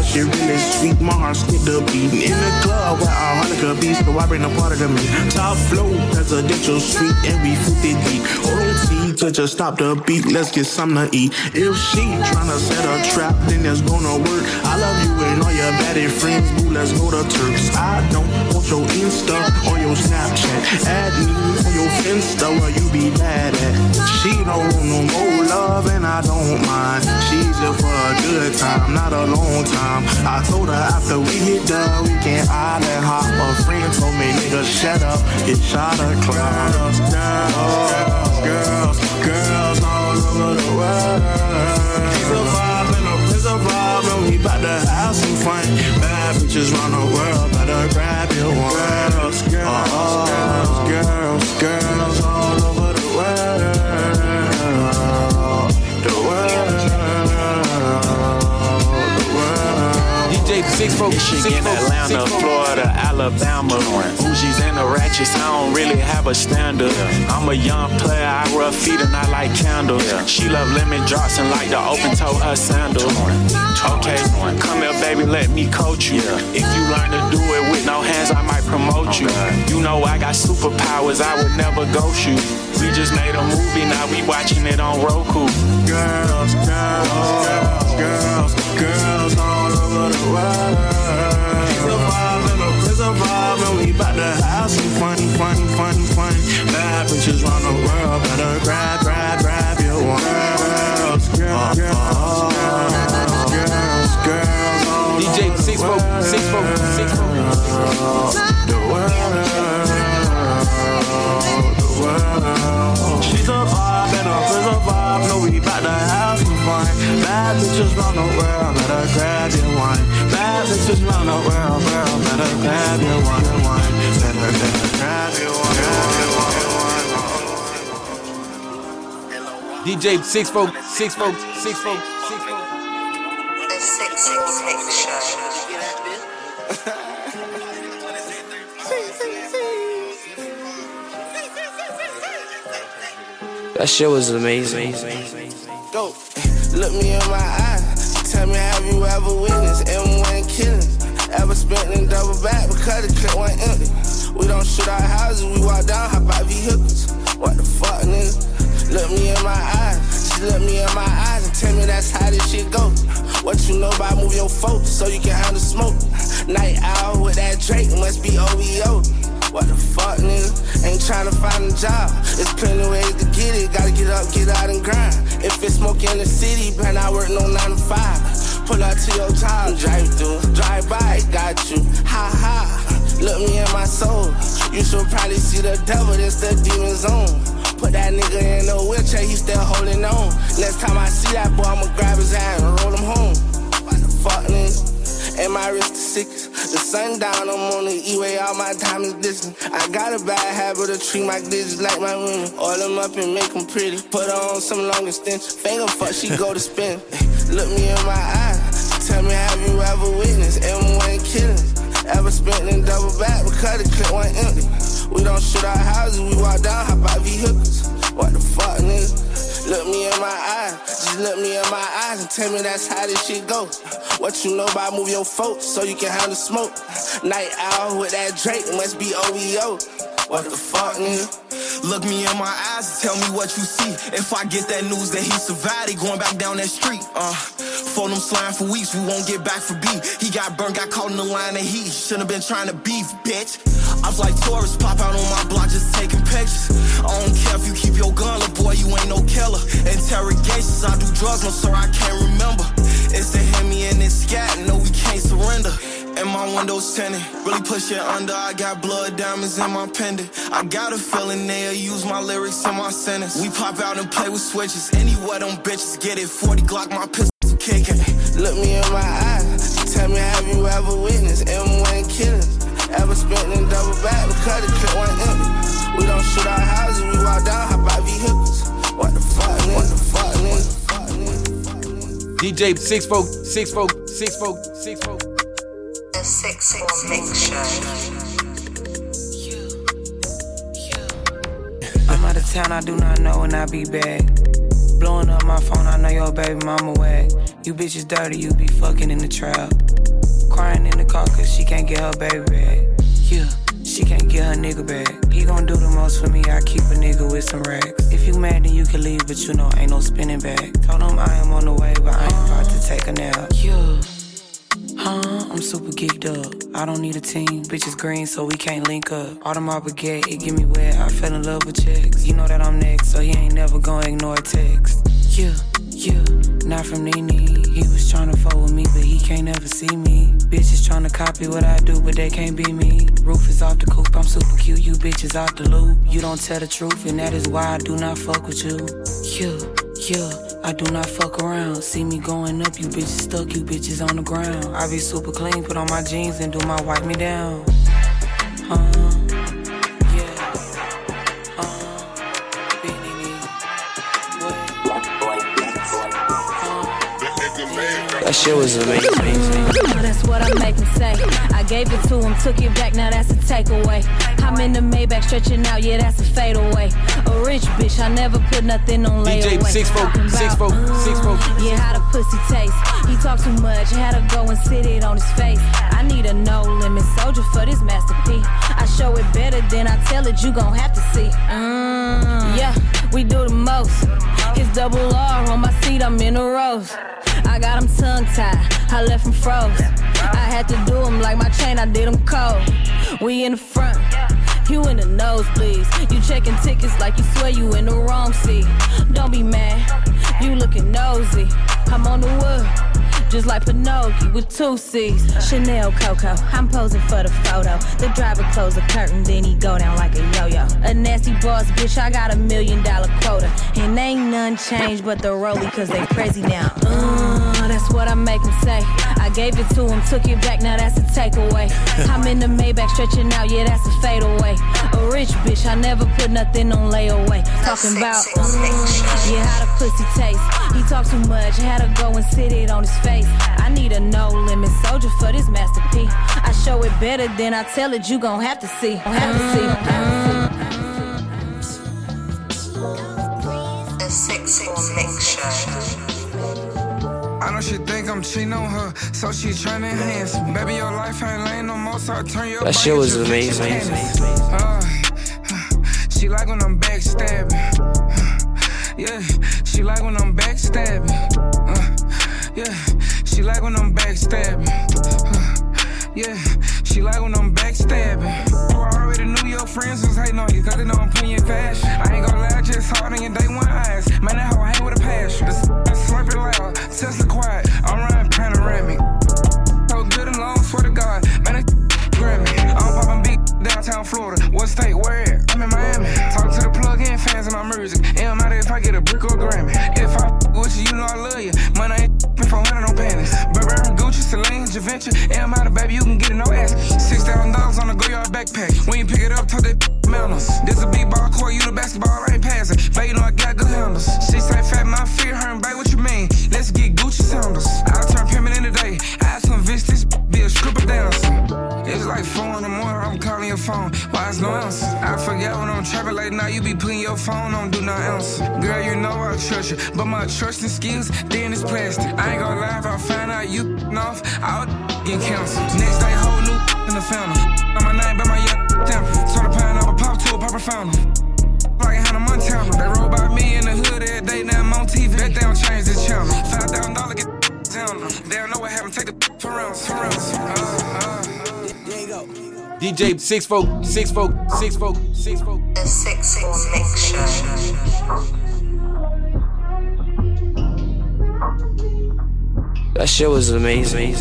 She really sweet, my heart skipped a beat. In the club where I hunt a beat, so I bring a part of the meat. Top flow, presidential suite, and we fifty deep. O T to just stop the beat, let's get something to eat. If she tryna set a trap, then it's gonna work. I love you and all your baddie friends, boo, let's go to Turks. I don't want your Insta or your Snapchat. Add me on your Insta where you be bad at. She don't want no more love and I don't mind. She's here for a good time, not a long time. I told her after we hit the weekend, I let hop. A friend told me, nigga, shut up, it's shot a clown. Girls, girls, girls, girls all over the world. It's a vibe and a prison vibe, and we bout to have some fun. Bad bitches round the world, better grab your one. Girls, girls, oh, girls, girls, girls all over the world. The world. Michigan, Atlanta, Florida, Alabama. Bougies and the ratchets, I don't really have a standard. I'm a young player, I rub feet and I like candles. She love lemon drops and like to open toe her sandals. Okay, come here baby, let me coach you. If you learn to do it with no hands, I might promote you. You know I got superpowers, I would never ghost you. We just made a movie, now we watching it on Roku. Girls, girls, girls, girls all over the world. It's a vibe and a prison vibe, and we bout to have some fun, fun, fun, fun. Bad bitches round the world, better grab, grab, grab your one. Girls, girls, girls, girls, girls, girls all D J over the world. six four six four six four The world, the world. She's a vibe and a prison vibe, no we bout to have some fun. Bad bitches round the world, better grab your one. Bad bitches round the world, girl, better grab your one, one. Better, better grab your one, one. D J six four six four six four The six six mix show. That shit was amazing. Dope. Look me in my eyes. Tell me, have you ever witnessed M one killings? Ever spent in double back because the clip went empty? We don't shoot our houses, we walk down, hop out vehicles. What the fuck, nigga? Look me in my eyes. She look me in my eyes and tell me that's how this shit go. What you know about move your folks so you can handle smoke? Night owl with that Drake must be O V O. What the fuck, nigga? Ain't tryna find a job. There's plenty ways to get it. Gotta get up, get out, and grind. If it's smoking in the city, man, I work no nine to five. Pull out to your time, drive through. Drive by, got you. Ha ha. Look me in my soul. You should probably see the devil, this the demon zone. Put that nigga in a wheelchair, he still holding on. Next time I see that boy, I'ma grab his hand and roll him home. What the fuck, nigga? And my wrist is sick. The sundown, I'm on the E-way, all my time is distant. I got a bad habit of treat my digits like my women. Oil them up and make them pretty. Put her on some long extension. Finger fuck, she go to spin. Look me in my eyes. Tell me, have you ever witnessed M one killings? Ever spent in double back because the clip went empty? We don't shoot our houses, we walk down, hop out vehicles. What the fuck, nigga? Look me in my eyes, just look me in my eyes and tell me that's how this shit go. What you know about move your folks so you can handle smoke. Night owl with that Drake must be O V O. What the fuck, nigga? Look me in my eyes and tell me what you see. If I get that news that he survived, he going back down that street. Uh, phone him slime for weeks, we won't get back for B. He got burnt, got caught in the line of heat. Shouldn't have been trying to beef, bitch. I was like tourists, pop out on my block just taking pictures. I don't care if you keep your gun, little boy, you ain't no killer. Interrogations, I do drugs, no sir, I can't remember. It's the Hemi and it's scat, no, we can't surrender. and my windows tinted. Really push it under, I got blood diamonds in my pendant. I got a feeling they'll use my lyrics in my sentence. We pop out and play with switches, anywhere them bitches get it. forty Glock, my pistol kicking. Look me in my eyes, tell me have you ever witnessed M one killings? Ever spent in double back because the clip went empty? We don't shoot our houses, we walk down, hop out vehicles. What the fuck, nigga? What the fuck, nigga? D J six folk, six folk, six folk, six folk. The six six mix show. I'm out of town, I do not know, and I be back. Blowing up my phone, I know your baby mama whack. You bitches dirty, you be fucking in the trap. Crying in the car cause she can't get her baby back. Yeah, she can't get her nigga back. He gon' do the most for me, I keep a nigga with some racks. If you mad then you can leave, but you know ain't no spinning back. Told him I am on the way, but I ain't about to take a nap. Yeah, huh, I'm super geeked up. I don't need a team, bitch is green so we can't link up. All them I forget, it give me wet, I fell in love with chicks. You know that I'm next, so he ain't never gon' ignore a text. Yeah, yeah, not from Nene. He was tryna fuck with me, but he can't ever see me. Bitches tryna copy what I do, but they can't be me. Roof is off the coupe, I'm super cute, you bitches off the loop. You don't tell the truth, and that is why I do not fuck with you. Yeah, yeah, I do not fuck around. See me going up, you bitches stuck, you bitches on the ground. I be super clean, put on my jeans and do my wipe me down. Huh? That shit was amazing. Oh, that's what I make him say. I gave it to him, took it back, now that's a takeaway. I'm in the Maybach stretching out, yeah, that's a fadeaway. A rich bitch, I never put nothing on layaway. D J six folk, six folk, six folk. Yeah, how the pussy taste. He talk too much, had to go and sit it on his face. I need a no limit soldier for this Master P. I show it better than I tell it, you gon' have to see. Mm. Yeah, we do the most. His double R on my seat, I'm in a rose. I got him tongue-tied, I left him froze. I had to do him like my chain, I did him cold. We in the front, you in the nose, please. You checking tickets like you swear you in the wrong seat. Don't be mad, you looking nosy. I'm on the wood, just like Pinocchio with two C's. Chanel Coco, I'm posing for the photo. The driver closed the curtain, then he go down like a yo-yo. A nasty boss, bitch, I got a million dollar quota. And ain't none changed but the rollie, cause they crazy now. Mm. That's what I make him say. I gave it to him, took it back, now that's a takeaway. I'm in the Maybach stretching out, yeah, that's a fadeaway. A rich bitch, I never put nothing on layaway. Talking about, mm, yeah, how the pussy taste. He talk too much, had to go and sit it on his face. I need a no limit soldier for this Master P. I show it better than I tell it, you gon' have to see. Gon' have to see. The six six mix show. I know she think I'm cheating on her, so she tryna enhance. Baby, your life ain't lame no more, so I turn your that shit was amazing. Uh, she like when I'm backstabbing. Uh, yeah, she like when I'm backstabbing. Uh, yeah, she like when I'm backstabbing. Uh, yeah, she like when I'm backstabbing. Oh, I already knew your friends was hating on you, 'cause they know I'm putting you fast. I ain't gonna lie, I just saw it in your day one eyes. Man, that hoe I hang with a passion. This slurping loud, Tesla quiet, I'm riding panoramic. So good and long, swear to God, man, that Grammy. I'm popping big downtown Florida. What state, where at? I'm in Miami. Talk to the plug-in fans in my music. It don't matter if I get a brick or a Grammy. If I with you, you know I love you. Man, I ain't four hundred on panties. Burberry, Gucci, Celine, Givenchy. It don't matter, baby, you can get it, no ass. six thousand dollars on a Goyard backpack. When you pick it up, talk that mountains. This a big ball court, you the basketball, I ain't passing. But you know I got good handles. She say fat, my fear, her and babe, what you mean? Let's get Gucci sandals. I'll turn payment in the day. I'll convince this be a stripper dancer. It's like four in the morning, I'm calling your phone. Why it's no answer? I forget when I'm trapping late now, you be putting your phone, don't do no answer. Girl, you know I trust you, but my trusting skills, then it's plastic. I ain't gonna lie, if I find out you off, I'll get canceled. Next day, whole new in the family. On my name, but my young temper. Sort of pine up a pop to a proper fountain. Like Hannah Montana. They roll by me in the hood every day, now I'm on T V. Bet they don't change the channel. five thousand dollars, get down. They don't know what happened, take the for rounds, for rounds. Uh, uh. D J six folk, six folk, six folk, six folk. The six six mix show. That shit was amazing.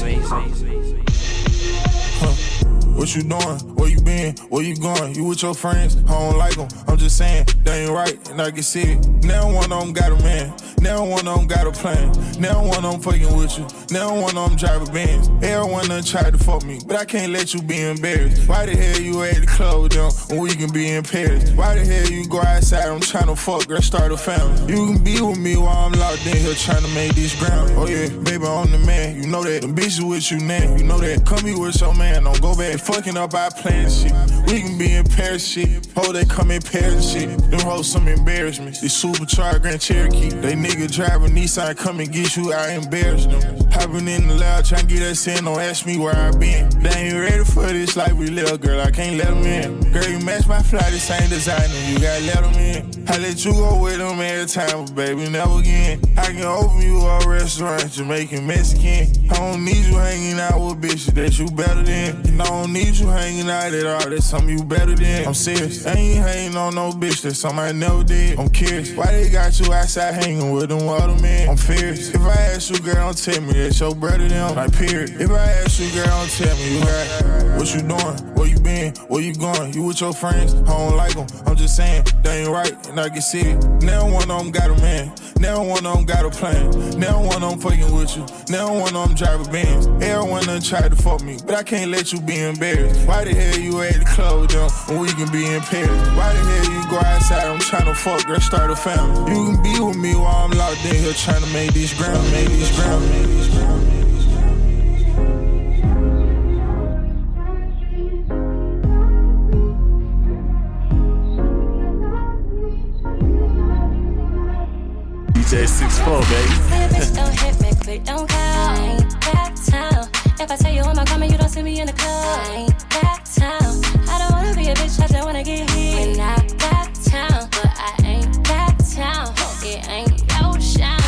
What you doing? Where you been? Where you going? You with your friends? I don't like them. I'm just saying, they ain't right, and I can see it. Now one of them got a man. Now one of them got a plan. Now one of them fucking with you. Now one of them driving Benz. Everyone done tried to fuck me, but I can't let you be embarrassed. Why the hell you at the club with them when we can be in Paris? Why the hell you go outside? I'm trying to fuck, girl, start a family. You can be with me while I'm locked in here trying to make this ground. Oh yeah, baby, I'm the man. You know that. The bitches with you now. You know that. Come be with your man. Don't go back. Fucking up our plans, shit. We can be in Paris, shit. Hoes that come in Paris, shit. Them hoes some embarrassments. This supercharged Grand Cherokee. They nigga driving Nissan, come and get you. I embarrass them. Hopping in the loud, trying to get us in. Don't ask me where I been. They ain't ready for this life we live, girl. I can't let them in. Girl, you match my fly, this ain't designer. You gotta let them in. I let you go with them every time, but baby, never again. I can open you a restaurant, Jamaican, Mexican. I don't need you hanging out with bitches that you better than. And I don't need you hanging out at all. That's something you better than. I'm serious. I ain't hanging on no bitch. That's something I never did. I'm curious. Why they got you outside hanging with them other men? I'm fierce. If I ask you, girl, don't tell me that your brother them. Like, period. If I ask you, girl, don't tell me. Right. What you doing? Where you been? Where you going? You with your friends? I don't like them. I'm just saying, they ain't right, and I can see it. Now one of them got a man. Now one of them got a plan. Now one of them fucking with you. Now one of them driving Benz. Everyone done tried to fuck me, but I can't let you be embarrassed. Why the hell you at the club with them when we can be in Paris? Why the hell you go outside? I'm trying to fuck, girl, start a family. You can be with me while I'm locked in here trying to make this ground, make this ground, make this ground. J six four, baby. Bitch, don't hit me quick, don't call. I ain't back town. If I tell you I'm not coming, you don't see me in the club. I ain't back town. I don't wanna be a bitch, I just wanna get hit. We're not back town, but I ain't back town. It ain't no shine.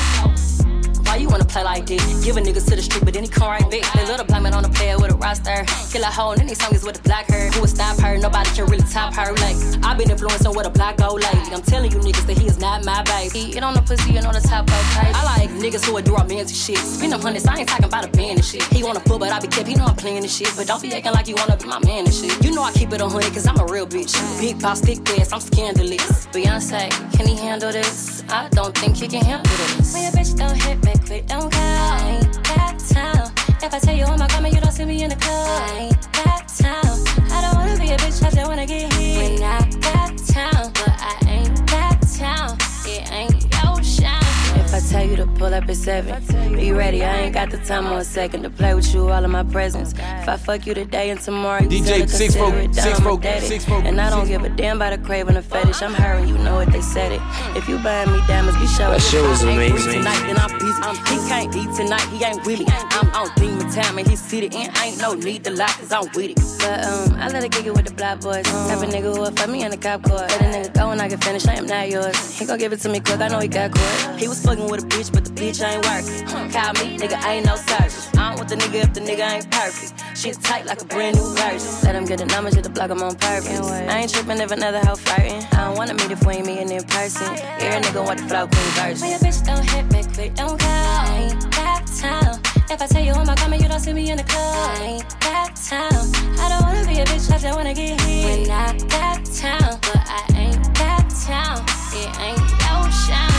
Why you wanna play like this? Give a niggas to the street, but then he come right back. They little black man on the player with a roster. Kill a hoe, and then these songs with the black hair. Who will stop her? Nobody can really top her. Like, I've been influencing where the block go lately. I'm telling you niggas that he is not my babe. He eat on the pussy and on the top of okay? I like niggas who adore romantic shit. Spend them hundreds, I ain't talking about a band and shit. He wanna fool, but I be kept, he know I'm playing this shit. But don't be acting like you wanna be my man and shit. You know I keep it on hood, cause I'm a real bitch. Big boss, thick ass, I'm scandalous. Beyonce, can he handle this? I don't think he can handle this. When a bitch don't hit me, quick, don't go. I ain't back town. If I tell you I'm not coming, you don't see me in the club. I ain't back town. I don't wanna be a bitch, I just wanna get hit. We're not back town, but I ain't back town. It ain't no shine. If I tell you to pull up at seven, be ready, I ain't got the time or a second to play with you all of my presents. If I fuck you today and tomorrow, you D J six folk, six folk, six folk. And I don't give a damn about a craving or fetish. I'm her, you know it, they said it. If you buying me diamonds, be sure. That shit was amazing. He can't eat tonight, he ain't with it. I'm on demon time and he's seated, and I ain't no need to lie, cause I'm with it. But um, I let it gig it with the black boys. Type a nigga who fuck me in the cop court. Let a nigga go and I can finish, I am not yours. He gon' give it to me quick, I know he got caught. He was fucking with a bitch, but the bitch ain't working. Call me, nigga, I ain't no surgeon. I don't want the nigga if the nigga ain't perfect. Shit tight like a brand new version. Let him get the numbers, hit the block, I'm on purpose. I ain't tripping if another hoe flirting. I don't wanna meet if we ain't meeting in person. Every nigga want the flow queen version. When a bitch don't hit me quick, don't call. I ain't back town. If I tell you I'm not coming, you don't see me in the club. I ain't back town. I don't wanna be a bitch, I just wanna get hit. We're not back town, but I ain't back town. It ain't no shine.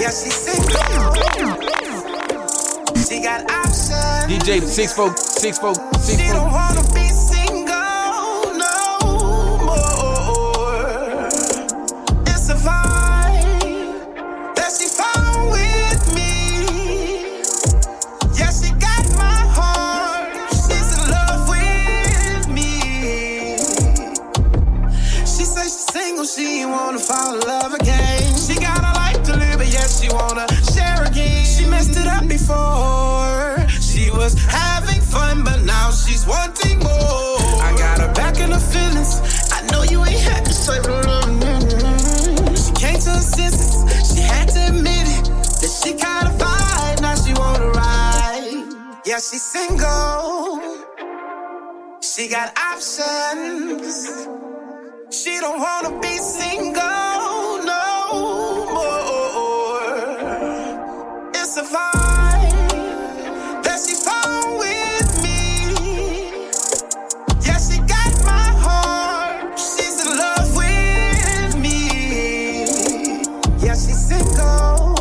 Yeah, she sick. She got options. D J six folk, six folk, six folk. She don't wanna be single no more. It's a vibe that she found with me. Yeah, she got my heart. She's in love with me. She says she's single, she ain't wanna fall in love again. She got a life to live. She wanna share again. She messed it up before. She was having fun, but now she's wanting more. I got her back in her feelings. I know you ain't had to say. She came to her senses. She had to admit it. That she caught a vibe. Now she wanna ride. Yeah, she's single. She got options. She don't wanna be single no more. It's a vibe that she found with me. Yeah, she got my heart. She's in love with me. Yeah, she's single.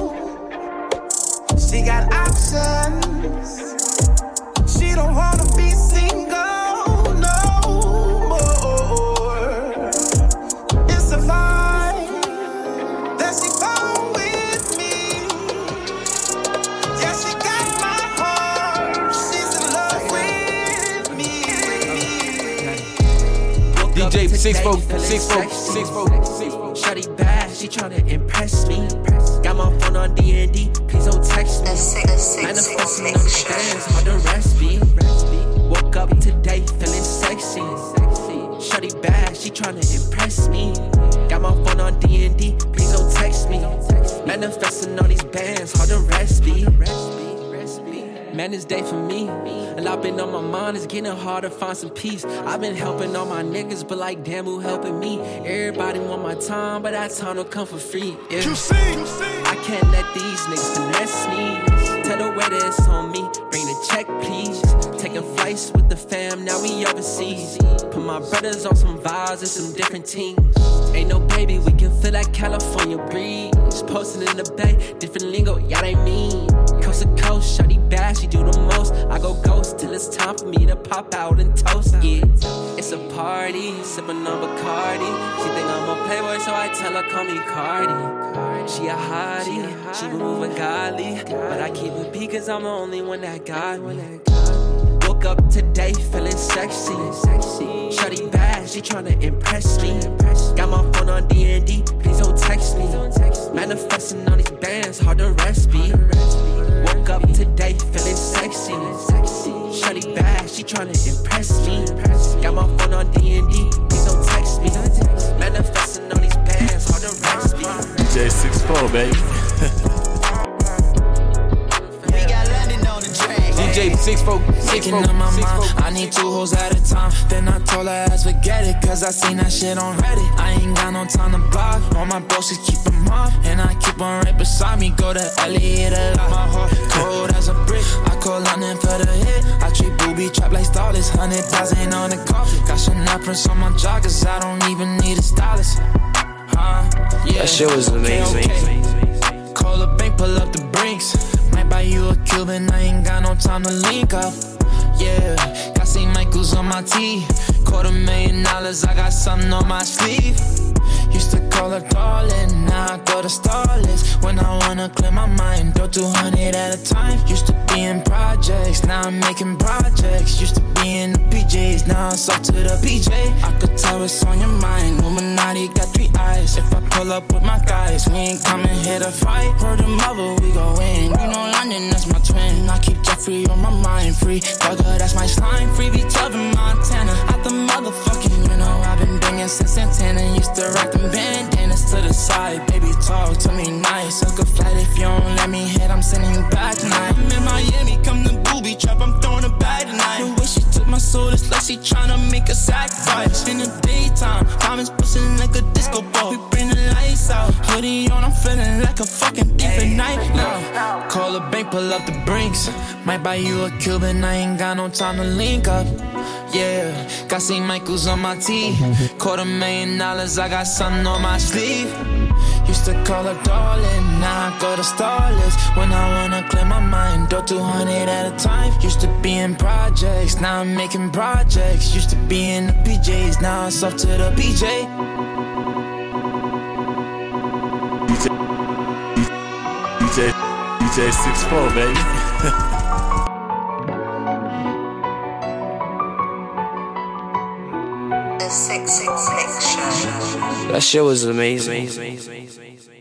She got options. She don't wanna be single. D J six four six four six four six four. Shawty bad, she tryna impress me. Got my phone on D and D, please don't text me. Man, I'm fussing on the dance, on the recipe. Woke up today feeling sexy. Shawty bad, she tryna impress me. Got my phone on D and D, please don't text me. Man, I'm fussing on these bands, on the recipe. Man, this day for me. A lot been on my mind, it's getting hard to find some peace. I've been helping all my niggas, but like, damn, who helping me? Everybody want my time, but that time don't come for free. Yeah. You see, you see. I can't let these niggas finesse me. Tell the waiter it's on me, bring the check, please. Taking flights with the fam, now we overseas. Put my brothers on some vibes and some different teams. Ain't no baby, we can feel that California breeze. Posted in the bay, different lingo, y'all ain't mean. Coast to coast, shawty bad, she do the most. I go ghost till it's time for me to pop out and toast. Yeah, it's a party, sippin' on Bacardi. She think I'm a playboy, so I tell her call me Cardi. She a hottie, she movin' godly, but I keep it peak 'cause I'm the only one that got me. Woke up today feeling sexy. Shawty bad, she tryna impress me. Got my phone on D and D, please don't text me. Manifesting on these bands, hard to recipe. Woke up today feeling sexy. Shawty bad, she tryna impress me. Got my phone on D and D, please don't text me. Manifesting on these bands, hard to recipe. D J six four, baby. six four, six four, on my mind. I need two hoes at a time. Then I told her ass forget it, cause I seen that shit on Reddit. I ain't got no time to block. All my bros just keep them on, and I keep on right beside me. Go to Elliot a lot. My heart cold as a brick. I call London for the hit. I treat booby trap like starless. Hundred thousand on the coffee. Got Chanel prints on my joggers. I don't even need a stylist. Huh? Yeah. That shit was amazing. Okay, okay. Call a bank, pull up the Brinks. Buy you a Cuban, I ain't got no time to link up. Yeah, got Saint Michael's on my tee. Quarter million dollars, I got something on my sleeve. Used to call her darling, now I go to starless. When I wanna clear my mind, throw two hundred at a time. Used to be in projects, now I'm making projects. Used to be in the P Js, now I'm soft to the P J. I could tell what's on your mind, Illuminati got three eyes. If I pull up with my guys, we ain't coming here to fight. Heard the mother, we go in, you know London, that's my twin. I keep Jeffrey on my mind, free Thugger, that's my slime. Free V twelve in Montana, out the motherfucking, you know I've been banging since Santana. Used to rock them bandanas to the side, baby, talk to me nice. Took a flight, if you don't let me hit, I'm sending you back tonight. I'm in Miami, come to booby trap, I'm throwing a bag tonight. The way she took my soul, it's like she tryna make a sacrifice. In the daytime, diamonds bustin' like a disco ball. We bring the lights out, hoodie on, I'm feeling like a fucking thief at night now. Call a bank, pull up the Brinks. Might buy you a Cuban, I ain't got no time to link up. Yeah, got Saint Michael's on my tee. Quarter million dollars, I got something on my sleeve. Used to call her darling, now I go to starless. When I wanna clear my mind, throw two hundred at a time. Used to be in projects, now I'm making projects. Used to be in the P Js, now I'm soft to the P J. D J, D J, D J six four, baby. That shit was amazing. amazing, amazing, amazing, amazing.